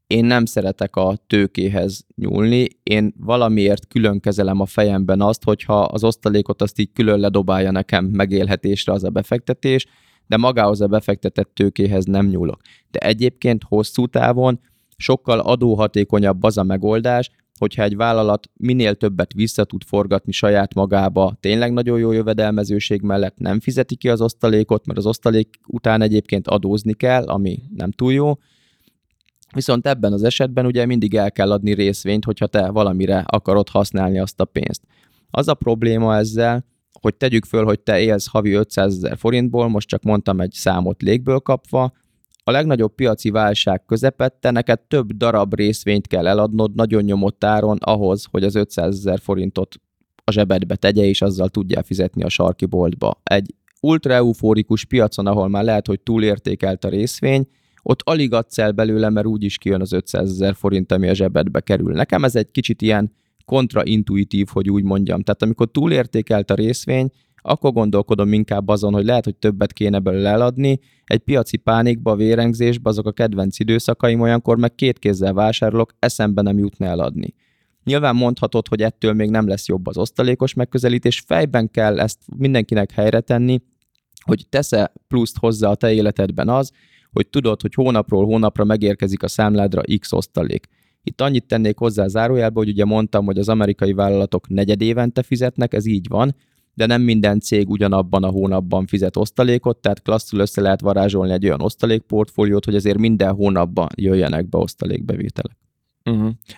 én nem szeretek a tőkéhez nyúlni, én valamiért külön kezelem a fejemben azt, hogyha az osztalékot azt így külön ledobálja nekem megélhetésre az a befektetés, de magához a befektetett tőkéhez nem nyúlok. De egyébként hosszú távon sokkal adóhatékonyabb az a megoldás, hogyha egy vállalat minél többet vissza tud forgatni saját magába, tényleg nagyon jó jövedelmezőség mellett nem fizeti ki az osztalékot, mert az osztalék után egyébként adózni kell, ami nem túl jó. Viszont ebben az esetben ugye mindig el kell adni részvényt, hogyha te valamire akarod használni azt a pénzt. Az a probléma ezzel, hogy tegyük föl, hogy te élsz havi 500 000 forintból, most csak mondtam egy számot légből kapva, a legnagyobb piaci válság közepette neked több darab részvényt kell eladnod nagyon nyomott áron ahhoz, hogy az 500 000 forintot a zsebedbe tegye, és azzal tudjál fizetni a sarki boltba. Egy ultra eufórikus piacon, ahol már lehet, hogy túlértékelt a részvény, ott alig adsz el belőle, mert úgyis kijön az 500 000 forint, ami a zsebedbe kerül. Nekem ez egy kicsit ilyen kontraintuitív, hogy úgy mondjam. Tehát amikor túlértékelt a részvény, akkor gondolkodom inkább azon, hogy lehet, hogy többet kéne belőle eladni. Egy piaci pánikba, vérengzésbe, azok a kedvenc időszakaim, olyankor meg két kézzel vásárolok, eszembe nem jutna eladni. Nyilván mondhatod, hogy ettől még nem lesz jobb az osztalékos megközelítés, fejben kell ezt mindenkinek helyre tenni, hogy tesz-e pluszt hozzá a te életedben az, hogy tudod, hogy hónapról hónapra megérkezik a számládra X osztalék. Itt annyit tennék hozzá zárójelbe, hogy ugye mondtam, hogy az amerikai vállalatok negyedévente fizetnek, ez így van, de nem minden cég ugyanabban a hónapban fizet osztalékot, tehát klasszul össze lehet varázsolni egy olyan osztalékportfóliót, hogy azért minden hónapban jöjjenek be osztalékbevételek.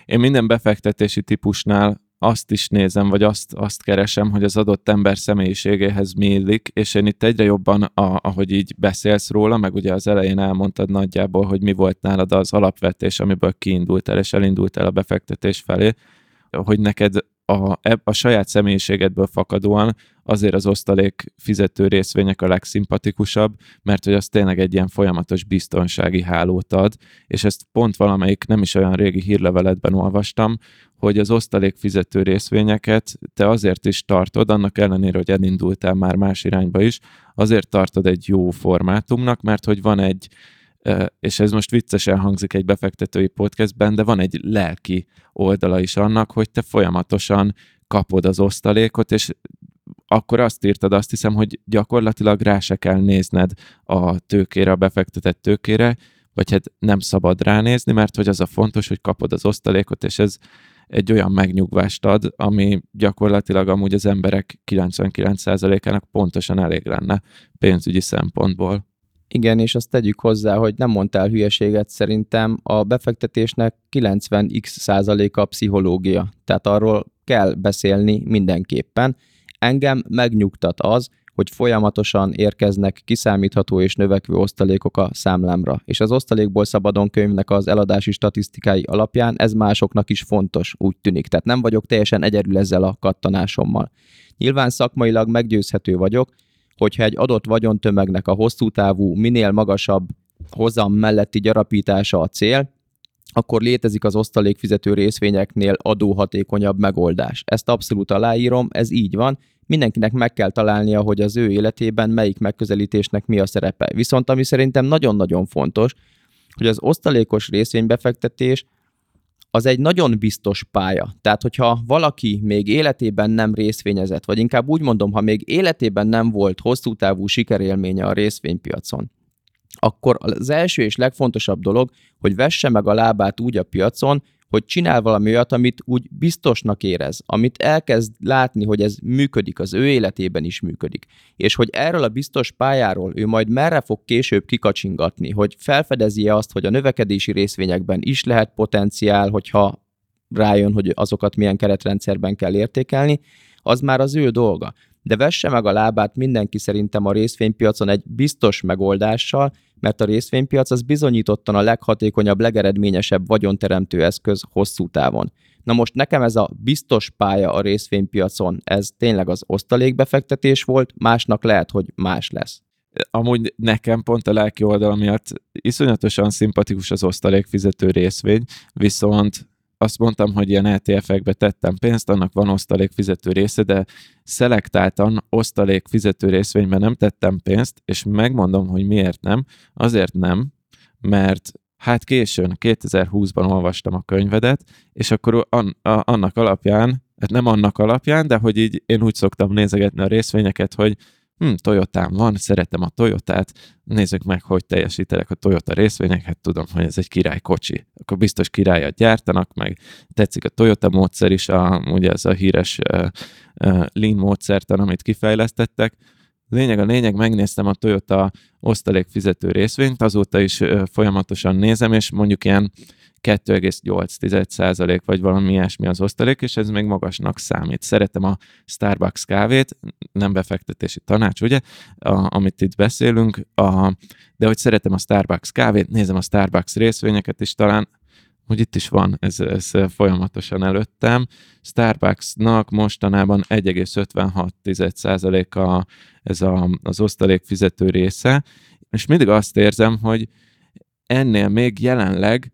Én minden befektetési típusnál azt is nézem, vagy azt keresem, hogy az adott ember személyiségéhez mi illik, és én itt egyre jobban, ahogy így beszélsz róla, meg ugye az elején elmondtad nagyjából, hogy mi volt nálad az alapvetés, amiből kiindultál, és elindultál a befektetés felé, hogy neked a saját személyiségedből fakadóan azért az osztalék fizető részvények a legszimpatikusabb, mert hogy az tényleg egy ilyen folyamatos biztonsági hálót ad, és ezt pont valamelyik nem is olyan régi hírleveletben olvastam, hogy az osztalék fizető részvényeket te azért is tartod, annak ellenére, hogy elindultál már más irányba is, azért tartod egy jó formátumnak, mert hogy van egy, és ez most viccesen hangzik egy befektetői podcastben, de van egy lelki oldala is annak, hogy te folyamatosan kapod az osztalékot, és akkor azt írtad, azt hiszem, hogy gyakorlatilag rá se kell nézned a tőkére, a befektetett tőkére, vagy hát nem szabad ránézni, mert hogy az a fontos, hogy kapod az osztalékot, és ez egy olyan megnyugvást ad, ami gyakorlatilag amúgy az emberek 99%-ának pontosan elég lenne pénzügyi szempontból. Igen, és azt tegyük hozzá, hogy nem mondtál hülyeséget, szerintem a befektetésnek 90% a pszichológia, tehát arról kell beszélni mindenképpen. Engem megnyugtat az, hogy folyamatosan érkeznek kiszámítható és növekvő osztalékok a számlámra. És az Osztalékból Szabadon könyvnek az eladási statisztikái alapján ez másoknak is fontos, úgy tűnik. Tehát nem vagyok teljesen egyedül ezzel a kattanásommal. Nyilván szakmailag meggyőzhető vagyok, hogyha egy adott vagyontömegnek a hosszú távú, minél magasabb hozam melletti gyarapítása a cél, akkor létezik az osztalékfizető részvényeknél adóhatékonyabb megoldás. Ezt abszolút aláírom, ez így van. Mindenkinek meg kell találnia, hogy az ő életében melyik megközelítésnek mi a szerepe. Viszont ami szerintem nagyon-nagyon fontos, hogy az osztalékos részvénybefektetés az egy nagyon biztos pálya. Tehát, hogyha valaki még életében nem részvényezett, vagy inkább úgy mondom, ha még életében nem volt hosszú távú sikerélménye a részvénypiacon, akkor az első és legfontosabb dolog, hogy vesse meg a lábát úgy a piacon, hogy csinál valami olyat, amit úgy biztosnak érez, amit elkezd látni, hogy ez működik, az ő életében is működik. És hogy erről a biztos pályáról ő majd merre fog később kikacsingatni, hogy felfedezi-e azt, hogy a növekedési részvényekben is lehet potenciál, hogyha rájön, hogy azokat milyen keretrendszerben kell értékelni, az már az ő dolga. De vesse meg a lábát mindenki szerintem a részvénypiacon egy biztos megoldással, mert a részvénypiac az bizonyítottan a leghatékonyabb, legeredményesebb vagyonteremtő eszköz hosszú távon. Na most nekem ez a biztos pálya a részvénypiacon, ez tényleg az osztalékbefektetés volt, másnak lehet, hogy más lesz. Amúgy nekem pont a lelki oldal miatt iszonyatosan szimpatikus az osztalékfizető részvény, viszont azt mondtam, hogy ilyen ETF-ekbe tettem pénzt, annak van osztalékfizető része, de szelektáltan osztalékfizető részvényben nem tettem pénzt, és megmondom, hogy miért nem. Azért nem, mert hát későn, 2020-ban olvastam a könyvedet, és akkor annak alapján, hát nem annak alapján, de hogy így én úgy szoktam nézegetni a részvényeket, hogy Toyotám van, szeretem a Toyotát, nézzük meg, hogy teljesítenek a Toyota részvények, hát tudom, hogy ez egy királykocsi. Akkor biztos királyat gyártanak, meg tetszik a Toyota módszer is, ugye ez a híres lean módszertan, amit kifejlesztettek. Lényeg, megnéztem a Toyota osztalékfizető részvényt, azóta is folyamatosan nézem, és mondjuk ilyen 2,8% vagy valami ilyesmi az osztalék, és ez még magasnak számít. Szeretem a Starbucks kávét, nem befektetési tanács, ugye, amit itt beszélünk, de hogy szeretem a Starbucks kávét, nézem a Starbucks részvényeket, és talán, hogy itt is van, ez folyamatosan előttem. Starbucksnak mostanában 1,56% az osztalék fizető része, és mindig azt érzem, hogy ennél még jelenleg,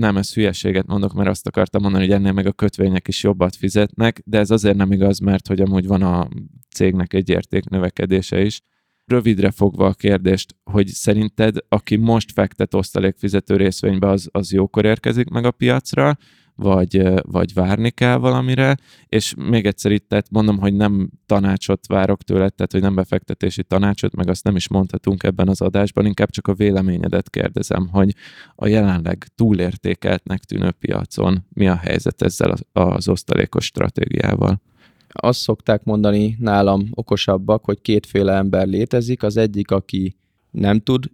nem, ez hülyeséget mondok, mert azt akartam mondani, hogy ennél meg a kötvények is jobbat fizetnek, de ez azért nem igaz, mert hogy amúgy van a cégnek egy értéknövekedése is. Rövidre fogva a kérdést, hogy szerinted, aki most fektet osztalékfizető részvénybe, az jókor érkezik meg a piacra, vagy várni kell valamire, és még egyszer itt mondom, hogy nem tanácsot várok tőled, tehát hogy nem befektetési tanácsot, meg azt nem is mondhatunk ebben az adásban, inkább csak a véleményedet kérdezem, hogy a jelenleg túlértékeltnek tűnő piacon mi a helyzet ezzel az osztalékos stratégiával? Azt szokták mondani nálam okosabbak, hogy kétféle ember létezik, az egyik, aki nem tud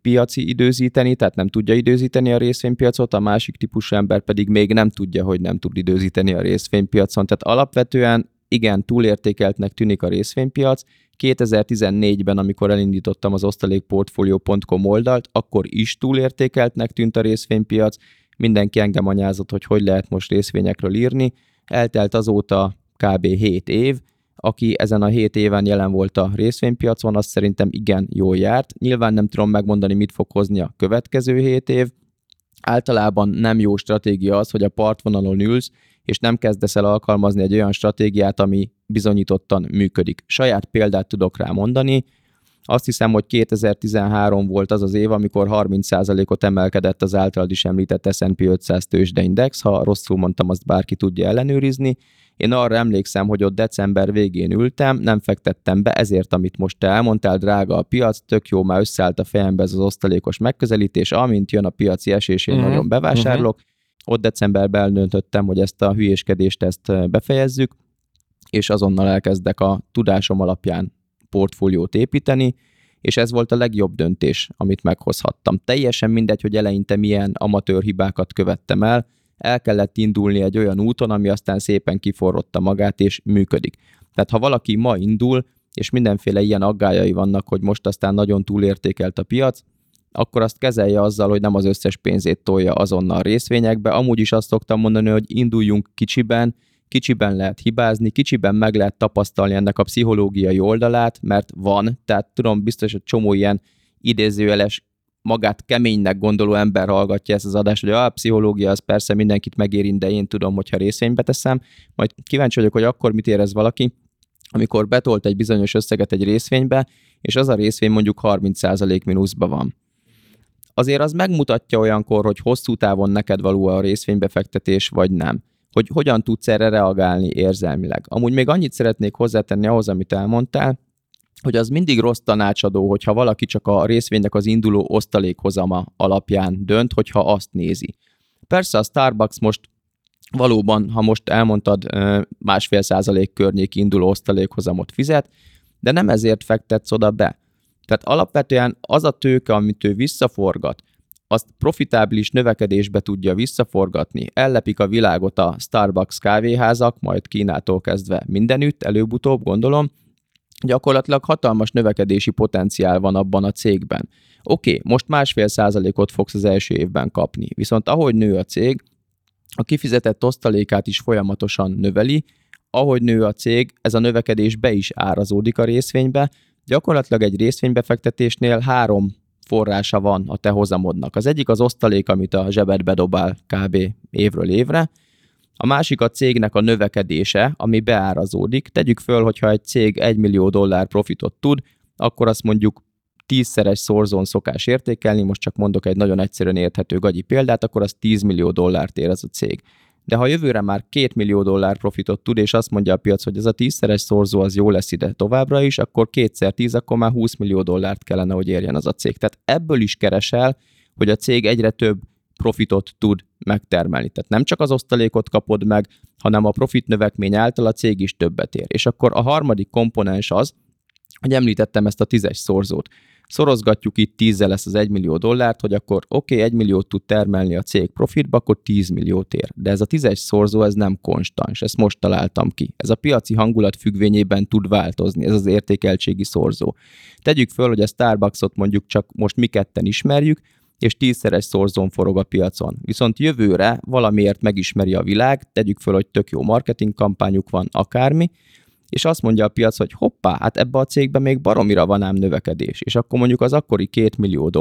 piaci időzíteni, tehát nem tudja időzíteni a részvénypiacot, a másik típusú ember pedig még nem tudja, hogy nem tud időzíteni a részvénypiacon. Tehát alapvetően igen, túlértékeltnek tűnik a részvénypiac. 2014-ben, amikor elindítottam az osztalékportfolio.com oldalt, akkor is túlértékeltnek tűnt a részvénypiac. Mindenki engem anyázott, hogy lehet most részvényekről írni. Eltelt azóta kb. 7 év, aki ezen a 7 éven jelen volt a részvénypiacon, az szerintem igen jól járt. Nyilván nem tudom megmondani, mit fog hozni a következő 7 év. Általában nem jó stratégia az, hogy a partvonalon ülsz, és nem kezdesz el alkalmazni egy olyan stratégiát, ami bizonyítottan működik. Saját példát tudok rá mondani. Azt hiszem, hogy 2013 volt az az év, amikor 30%-ot emelkedett az általad is említett S&P 500 tőzsdeindex, ha rosszul mondtam, azt bárki tudja ellenőrizni. Én arra emlékszem, hogy ott december végén ültem, nem fektettem be, ezért, amit most te elmondtál, drága a piac, tök jó, már összeállt a fejembe ez az osztalékos megközelítés, amint jön a piaci esés, én nagyon bevásárlok. Ott decemberben eldöntöttem, hogy ezt a hülyéskedést ezt befejezzük, és azonnal elkezdek a tudásom alapján portfóliót építeni, és ez volt a legjobb döntés, amit meghozhattam. Teljesen mindegy, hogy eleinte milyen amatőr hibákat követtem el, el kellett indulni egy olyan úton, ami aztán szépen kiforrotta magát, és működik. Tehát ha valaki ma indul, és mindenféle ilyen aggályai vannak, hogy most aztán nagyon túlértékelt a piac, akkor azt kezelje azzal, hogy nem az összes pénzét tolja azonnal részvényekbe. Amúgy is azt szoktam mondani, hogy induljunk kicsiben, kicsiben lehet hibázni, kicsiben meg lehet tapasztalni ennek a pszichológiai oldalát, mert van, tehát tudom biztos, hogy csomó ilyen idézőjeles, magát keménynek gondoló ember hallgatja ezt az adást, hogy a pszichológia az persze mindenkit megérint, de én tudom, hogyha részvénybe teszem. Majd kíváncsi vagyok, hogy akkor mit érez valaki, amikor betolt egy bizonyos összeget egy részvénybe, és az a részvény mondjuk 30% mínuszban van. Azért az megmutatja olyankor, hogy hosszú távon neked való a részvénybefektetés, vagy nem. Hogy hogyan tudsz erre reagálni érzelmileg. Amúgy még annyit szeretnék hozzátenni ahhoz, amit elmondtál, hogy az mindig rossz tanácsadó, hogyha valaki csak a részvénynek az induló osztalékhozama alapján dönt, hogyha azt nézi. Persze a Starbucks most valóban, ha most elmondtad, 1,5% környék induló osztalékhozamot fizet, de nem ezért fektetsz oda be. Tehát alapvetően az a tőke, amit ő visszaforgat, azt profitábilis növekedésbe tudja visszaforgatni. Ellepik a világot a Starbucks kávéházak, majd Kínától kezdve mindenütt, előbb-utóbb gondolom, gyakorlatilag hatalmas növekedési potenciál van abban a cégben. Oké, most 1,5%-ot fogsz az első évben kapni, viszont ahogy nő a cég, a kifizetett osztalékát is folyamatosan növeli, ahogy nő a cég, ez a növekedés be is árazódik a részvénybe, gyakorlatilag egy részvénybefektetésnél 3 forrása van a te hozamodnak. Az egyik az osztalék, amit a zsebedbe dobál kb. Évről évre, a másik a cégnek a növekedése, ami beárazódik. Tegyük föl, hogyha egy cég $1 millió profitot tud, akkor azt mondjuk 10-szeres szorzón szokás értékelni, most csak mondok egy nagyon egyszerűen érthető gagyi példát, akkor az $10 milliót ér ez a cég. De ha jövőre már $2 millió profitot tud, és azt mondja a piac, hogy ez a 10-szeres szorzó az jó lesz ide továbbra is, akkor 2x10, akkor már $20 milliót kellene, hogy érjen az a cég. Tehát ebből is keresel, hogy a cég egyre több profitot tud megtermelni. Tehát nem csak az osztalékot kapod meg, hanem a profit növekmény által a cég is többet ér. És akkor a harmadik komponens az, hogy említettem ezt a 10-es szorzót. Szorozgatjuk itt 10-zel ezt az $1 milliót, hogy akkor oké, 1 milliót tud termelni a cég profitba, akkor $10 milliót ér. De ez a 10-es szorzó, ez nem konstans, ezt most találtam ki. Ez a piaci hangulat függvényében tud változni, ez az értékeltségi szorzó. Tegyük föl, hogy a Starbucksot mondjuk csak most mi ketten ismerjük, és 10-szeres szorzón forog a piacon. Viszont jövőre valamiért megismeri a világ, tegyük föl, hogy tök jó marketing kampányuk van, akármi, és azt mondja a piac, hogy hoppá, hát ebbe a cégbe még baromira van ám növekedés, és akkor mondjuk az akkori $2 milliót,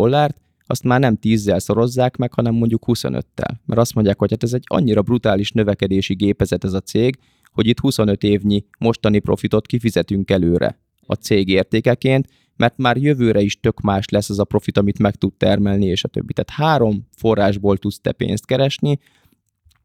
azt már nem 10-zel szorozzák meg, hanem mondjuk 25-tel. Mert azt mondják, hogy hát ez egy annyira brutális növekedési gépezet ez a cég, hogy itt 25 évnyi mostani profitot kifizetünk előre a cég értékeként, mert már jövőre is tök más lesz az a profit, amit meg tud termelni, és a többi. Tehát 3 forrásból tudsz te pénzt keresni,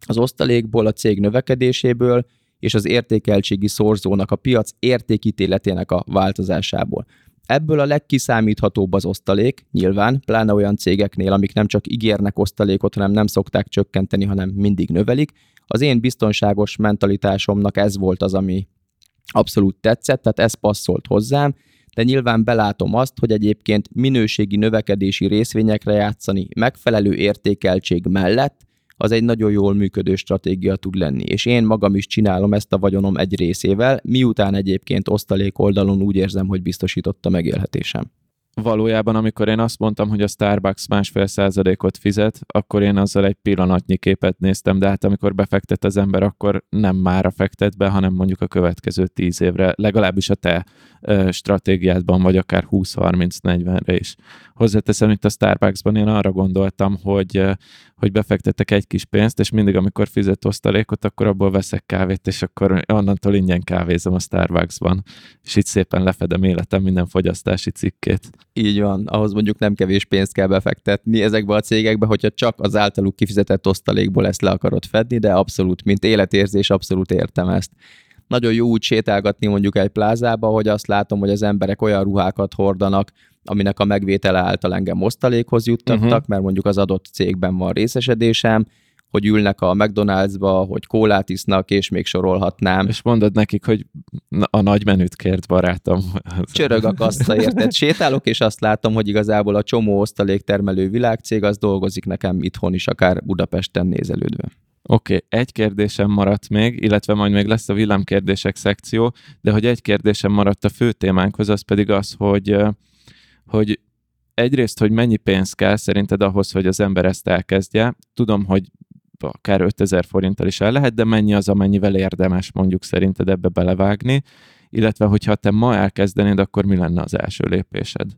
az osztalékból, a cég növekedéséből, és az értékeltségi szorzónak, a piac értékítéletének a változásából. Ebből a legkiszámíthatóbb az osztalék, nyilván, pláne olyan cégeknél, amik nem csak ígérnek osztalékot, hanem nem szokták csökkenteni, hanem mindig növelik. Az én biztonságos mentalitásomnak ez volt az, ami abszolút tetszett, tehát ez passzolt hozzám, de nyilván belátom azt, hogy egyébként minőségi növekedési részvényekre játszani megfelelő értékeltség mellett az egy nagyon jól működő stratégia tud lenni, és én magam is csinálom ezt a vagyonom egy részével, miután egyébként osztalék oldalon úgy érzem, hogy biztosította megélhetésem. Valójában, amikor én azt mondtam, hogy a Starbucks 1,5%-ot fizet, akkor én azzal egy pillanatnyi képet néztem, de hát amikor befektet az ember, akkor nem mára fektet be, hanem mondjuk a következő 10 évre, legalábbis a te stratégiádban, vagy akár 20-30-40-re is. Hozzáteszem, itt a Starbucksban én arra gondoltam, hogy befektetek egy kis pénzt, és mindig, amikor fizet osztalékot, akkor abból veszek kávét, és akkor onnantól ingyen kávézom a Starbucksban, és itt szépen lefedem életem minden fogyasztási cikkét. Így van, ahhoz mondjuk nem kevés pénzt kell befektetni ezekbe a cégekbe, hogyha csak az általuk kifizetett osztalékból ezt le akarod fedni, de abszolút, mint életérzés, abszolút értem ezt. Nagyon jó úgy sétálgatni mondjuk egy plázába, hogy azt látom, hogy az emberek olyan ruhákat hordanak, aminek a megvétele által engem osztalékhoz juttattak, mert mondjuk az adott cégben van részesedésem, hogy ülnek a McDonald'sba, hogy kólát isznak, és még sorolhatnám. És mondod nekik, hogy a nagy menüt kért, barátom. Csörög a kassa, érted? Sétálok, és azt látom, hogy igazából a csomó osztaléktermelő világcég az dolgozik nekem itthon is, akár Budapesten nézelődve. Oké, egy kérdésem maradt még, illetve majd még lesz a villámkérdések szekció, de hogy egy kérdésem maradt a fő témánkhoz, az pedig az, hogy egyrészt, hogy mennyi pénz kell szerinted ahhoz, hogy az ember ezt elkezdje. Tudom, hogy akár 5000 forinttal is el lehet, de mennyi az, amennyivel érdemes mondjuk szerinted ebbe belevágni, illetve hogyha te ma elkezdenéd, akkor mi lenne az első lépésed?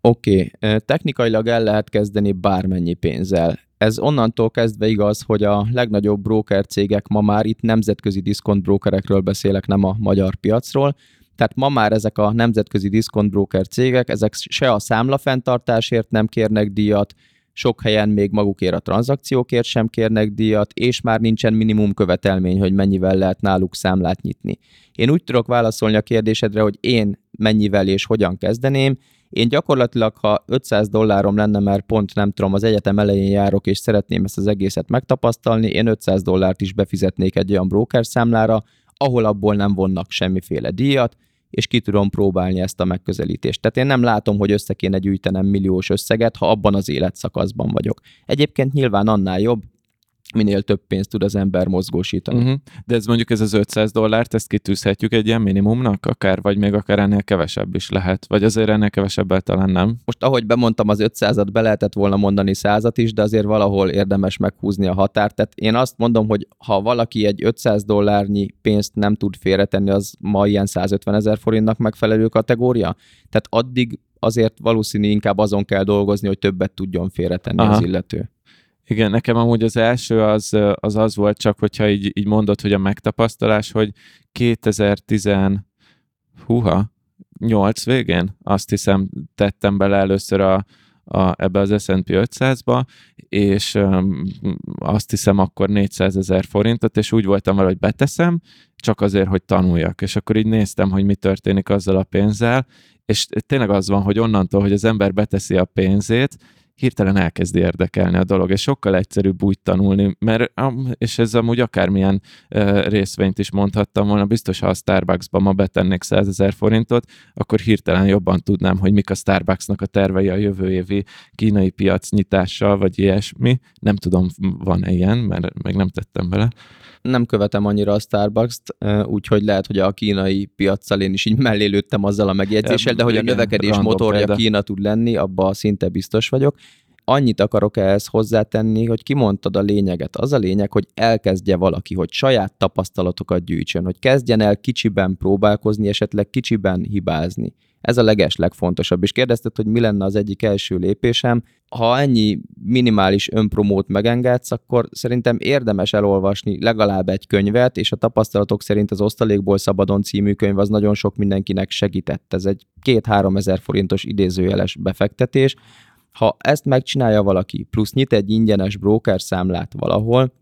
Oké, technikailag el lehet kezdeni bármennyi pénzzel. Ez onnantól kezdve igaz, hogy a legnagyobb broker cégek ma már, itt nemzetközi diszkontbrókerekről beszélek, nem a magyar piacról, tehát ma már ezek a nemzetközi diszkontbróker cégek, ezek se a számlafenntartásért nem kérnek díjat, sok helyen még magukért a tranzakciókért sem kérnek díjat, és már nincsen minimum követelmény, hogy mennyivel lehet náluk számlát nyitni. Én úgy tudok válaszolni a kérdésedre, hogy én mennyivel és hogyan kezdeném. Én gyakorlatilag, ha $500 lenne, mert pont nem tudom, az egyetem elején járok, és szeretném ezt az egészet megtapasztalni, én $500 is befizetnék egy olyan broker számlára, ahol abból nem vonnak semmiféle díjat, és ki tudom próbálni ezt a megközelítést. Tehát én nem látom, hogy össze kéne gyűjtenem milliós összeget, ha abban az életszakaszban vagyok. Egyébként nyilván annál jobb, minél több pénzt tud az ember mozgósítani. De ez mondjuk ez az $500, ezt kitűzhetjük egy ilyen minimumnak akár, vagy még akár ennél kevesebb is lehet, vagy azért ennél kevesebbel talán nem. Most ahogy bemondtam, az 500-at be lehetett volna mondani 100-at is, de azért valahol érdemes meghúzni a határt. Tehát én azt mondom, hogy ha valaki egy $500 pénzt nem tud félretenni, az ma ilyen 150 000 forintnak megfelelő kategória. Tehát addig azért valószínű inkább azon kell dolgozni, hogy többet tudjon félretenni az illető. Igen, nekem amúgy az első az volt, csak hogyha így mondod, hogy a megtapasztalás, hogy 2008 végén azt hiszem tettem bele először ebbe az S&P 500-ba, és azt hiszem akkor 400 000 forintot, és úgy voltam vele, hogy beteszem, csak azért, hogy tanuljak. És akkor így néztem, hogy mi történik azzal a pénzzel, és tényleg az van, hogy onnantól, hogy az ember beteszi a pénzét, hirtelen elkezdi érdekelni a dolog, és sokkal egyszerűbb úgy tanulni, mert, és ez amúgy akármilyen részvényt is mondhattam volna, biztos, ha a Starbucksba ma betennék 100 000 forintot, akkor hirtelen jobban tudnám, hogy mik a Starbucksnak a tervei a jövő évi kínai piac nyitással, vagy ilyesmi. Nem tudom, van-e ilyen, mert még nem tettem bele. Nem követem annyira a Starbucks-t, úgyhogy lehet, hogy a kínai piaccal én is így mellélődtem azzal a megjegyzéssel, de hogy igen, a növekedés motorja Kína tud lenni, abban szinte biztos vagyok. Annyit akarok ehhez hozzátenni, hogy kimondtad a lényeget. Az a lényeg, hogy elkezdje valaki, hogy saját tapasztalatokat gyűjtsön, hogy kezdjen el kicsiben próbálkozni, esetleg kicsiben hibázni. Ez a legeslegfontosabb. És kérdezted, hogy mi lenne az egyik első lépésem. Ha ennyi minimális önpromót megengedsz, akkor szerintem érdemes elolvasni legalább egy könyvet, és a tapasztalatok szerint az Osztalékból Szabadon című könyv az nagyon sok mindenkinek segített. Ez egy 2-3 ezer forintos idézőjeles befektetés. Ha ezt megcsinálja valaki, plusz nyit egy ingyenes broker számlát valahol,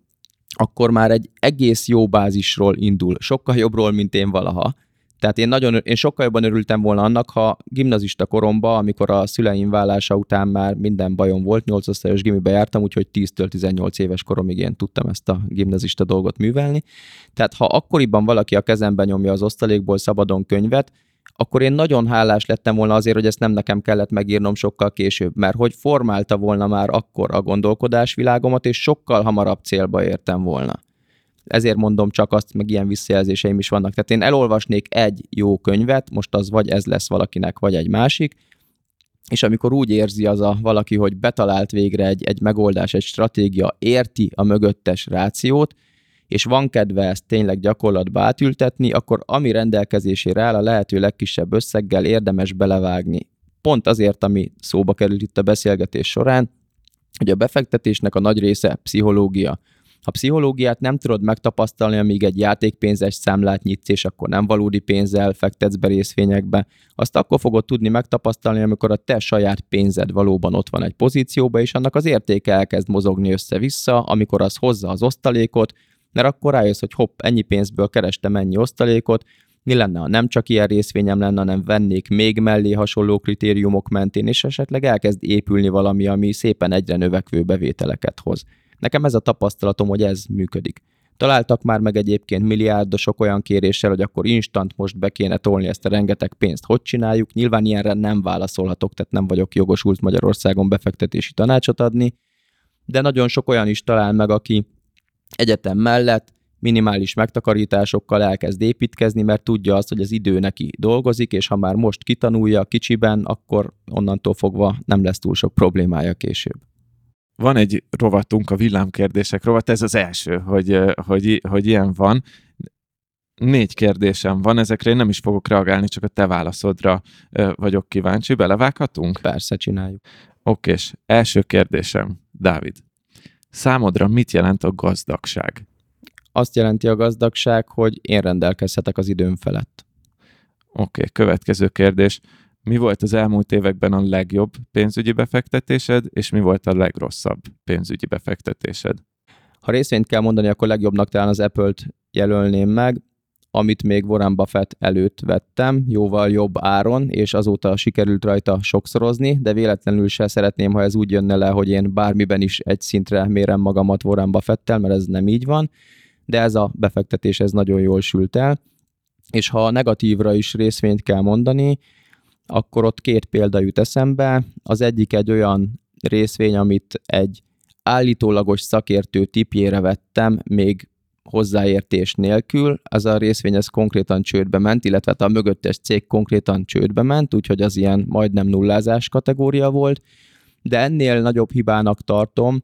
akkor már egy egész jó bázisról indul, sokkal jobbról, mint én valaha. Tehát én sokkal jobban örültem volna annak, ha gimnazista koromban, amikor a szüleim válása után már minden bajom volt, 8 osztályos gimibe jártam, úgyhogy 10-től 18 éves koromig én tudtam ezt a gimnazista dolgot művelni. Tehát ha akkoriban valaki a kezembe nyomja az Osztalékból Szabadon könyvet, akkor én nagyon hálás lettem volna azért, hogy ezt nem nekem kellett megírnom sokkal később, mert hogy formálta volna már akkor a gondolkodásvilágomat, és sokkal hamarabb célba értem volna. Ezért mondom csak azt, meg ilyen visszajelzéseim is vannak. Tehát én elolvasnék egy jó könyvet, most az vagy ez lesz valakinek, vagy egy másik, és amikor úgy érzi az a valaki, hogy betalált végre egy megoldás, egy stratégia, érti a mögöttes rációt, és van kedve ezt tényleg gyakorlatba átültetni, akkor ami rendelkezésére áll, a lehető legkisebb összeggel érdemes belevágni. Pont azért, ami szóba került itt a beszélgetés során, hogy a befektetésnek a nagy része pszichológia. Ha pszichológiát nem tudod megtapasztalni, amíg egy játékpénzes számlát nyitsz, és akkor nem valódi pénzzel fektetsz be részvényekbe, azt akkor fogod tudni megtapasztalni, amikor a te saját pénzed valóban ott van egy pozícióba, és annak az értéke elkezd mozogni össze-vissza, amikor az hozza az osztalékot, mert akkor rájössz, hogy hopp, ennyi pénzből kerestem ennyi osztalékot, mi lenne, ha nem csak ilyen részvényem lenne, hanem vennék még mellé hasonló kritériumok mentén, és esetleg elkezd épülni valami, ami szépen egyre növekvő bevételeket hoz. Nekem ez a tapasztalatom, hogy ez működik. Találtak már meg egyébként milliárdosok olyan kéréssel, hogy akkor instant most be kéne tolni ezt a rengeteg pénzt. Hogy csináljuk? Nyilván ilyenre nem válaszolhatok, tehát nem vagyok jogosult Magyarországon befektetési tanácsot adni, de nagyon sok olyan is talál meg, aki egyetem mellett minimális megtakarításokkal elkezd építkezni, mert tudja azt, hogy az idő neki dolgozik, és ha már most kitanulja kicsiben, akkor onnantól fogva nem lesz túl sok problémája később. Van egy rovatunk, a villámkérdések rovat, ez az első, hogy ilyen van. 4 kérdésem van, ezekre én nem is fogok reagálni, csak a te válaszodra vagyok kíváncsi. Belevághatunk? Persze, csináljuk. Okés. Első kérdésem, Dávid. Számodra mit jelent a gazdagság? Azt jelenti a gazdagság, hogy én rendelkezhetek az időm felett. Oké, következő kérdés. Mi volt az elmúlt években a legjobb pénzügyi befektetésed, és mi volt a legrosszabb pénzügyi befektetésed? Ha részvényt kell mondani, akkor legjobbnak talán az Apple-t jelölném meg, amit még Warren Buffett előtt vettem, jóval jobb áron, és azóta sikerült rajta sokszorozni, de véletlenül se szeretném, ha ez úgy jönne le, hogy én bármiben is egy szintre mérem magamat Warren Buffettel, mert ez nem így van, de ez a befektetés ez nagyon jól sült el. És ha negatívra is részvényt kell mondani, akkor ott 2 példa jut eszembe. Az egyik egy olyan részvény, amit egy állítólagos szakértő tipjére vettem, még hozzáértés nélkül. Az a részvény ez konkrétan csődbe ment, illetve a mögöttes cég konkrétan csődbe ment, úgyhogy az ilyen majdnem nullázás kategória volt. De ennél nagyobb hibának tartom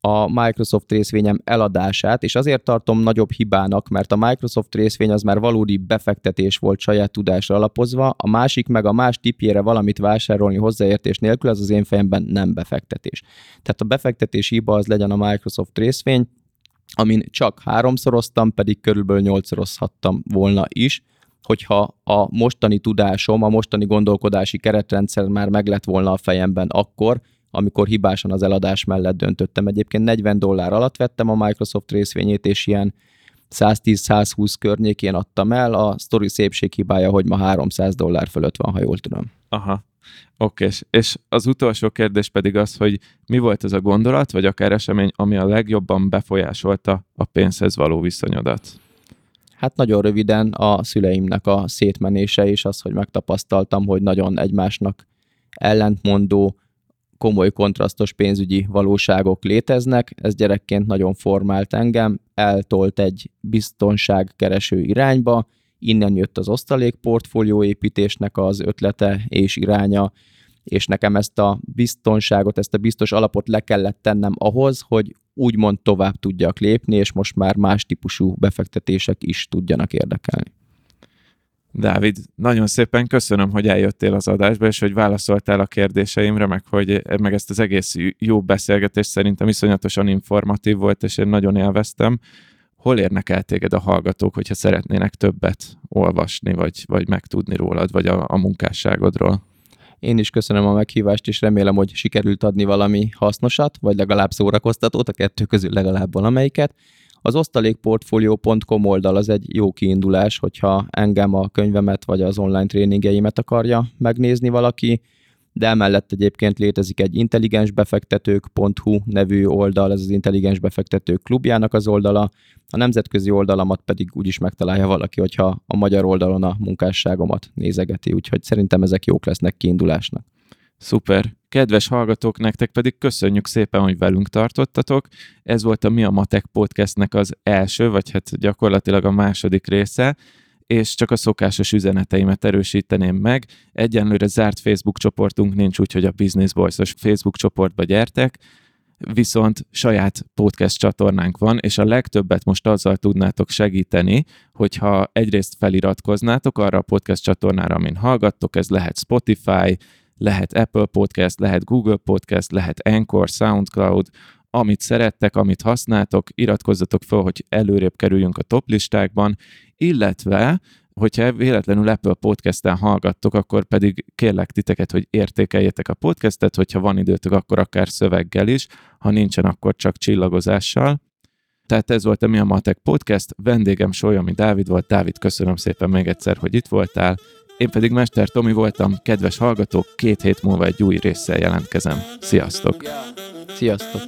a Microsoft részvényem eladását, és azért tartom nagyobb hibának, mert a Microsoft részvény az már valódi befektetés volt saját tudásra alapozva, a másik meg a más tipjére valamit vásárolni hozzáértés nélkül, az az én fejemben nem befektetés. Tehát a befektetés hiba az legyen a Microsoft részvény, amin csak 3-szoroztam, pedig körülbelül 8-szorozhattam volna is, hogyha a mostani tudásom, a mostani gondolkodási keretrendszer már meg lett volna a fejemben akkor, amikor hibásan az eladás mellett döntöttem. Egyébként $40 alatt vettem a Microsoft részvényét, és ilyen 110-120 környékén adtam el. A sztori szépség hibája, hogy ma $300 fölött van, ha jól tudom. Aha, oké. És az utolsó kérdés pedig az, hogy mi volt ez a gondolat, vagy akár esemény, ami a legjobban befolyásolta a pénzhez való viszonyodat? Hát nagyon röviden a szüleimnek a szétmenése, és az, hogy megtapasztaltam, hogy nagyon egymásnak ellentmondó, komoly kontrasztos pénzügyi valóságok léteznek, ez gyerekként nagyon formált engem, eltolt egy biztonságkereső irányba, innen jött az osztalékportfólió építésnek az ötlete és iránya, és nekem ezt a biztonságot, ezt a biztos alapot le kellett tennem ahhoz, hogy úgymond tovább tudjak lépni, és most már más típusú befektetések is tudjanak érdekelni. Dávid, nagyon szépen köszönöm, hogy eljöttél az adásba, és hogy válaszoltál a kérdéseimre, meg ezt az egész jó beszélgetést szerintem iszonyatosan informatív volt, és én nagyon élveztem. Hol érnek el téged a hallgatók, hogyha szeretnének többet olvasni, vagy megtudni rólad, vagy a munkásságodról? Én is köszönöm a meghívást, és remélem, hogy sikerült adni valami hasznosat, vagy legalább szórakoztatót, a kettő közül legalább valamelyiket. Az osztalékportfolio.com oldal az egy jó kiindulás, hogyha engem, a könyvemet vagy az online tréningeimet akarja megnézni valaki, de emellett egyébként létezik egy intelligensbefektetők.hu nevű oldal, ez az intelligensbefektetők klubjának az oldala, a nemzetközi oldalamat pedig úgyis megtalálja valaki, hogyha a magyar oldalon a munkásságomat nézegeti, úgyhogy szerintem ezek jók lesznek kiindulásnak. Szuper! Kedves hallgatók, nektek pedig köszönjük szépen, hogy velünk tartottatok. Ez volt a Miamatek podcastnek az első, vagy hát gyakorlatilag a második része, és csak a szokásos üzeneteimet erősíteném meg. Egyenlőre zárt Facebook csoportunk nincs, úgyhogy a Business Boys-os Facebook csoportba gyertek, viszont saját podcast csatornánk van, és a legtöbbet most azzal tudnátok segíteni, hogyha egyrészt feliratkoznátok arra a podcast csatornára, amin hallgattok, ez lehet Spotify, lehet Apple Podcast, lehet Google Podcast, lehet Anchor, Soundcloud, amit szerettek, amit használtok, iratkozzatok fel, hogy előrébb kerüljünk a top listákban, illetve, hogyha véletlenül Apple Podcast-en hallgattok, akkor pedig kérlek titeket, hogy értékeljetek a podcastet, hogyha van időtök, akkor akár szöveggel is, ha nincsen, akkor csak csillagozással. Tehát ez volt a Miamatek Podcast, vendégem Sójomi Dávid volt. Dávid, köszönöm szépen még egyszer, hogy itt voltál. Én pedig Mester Tomi voltam, kedves hallgatók, 2 hét múlva egy új résszel jelentkezem. Sziasztok! Sziasztok!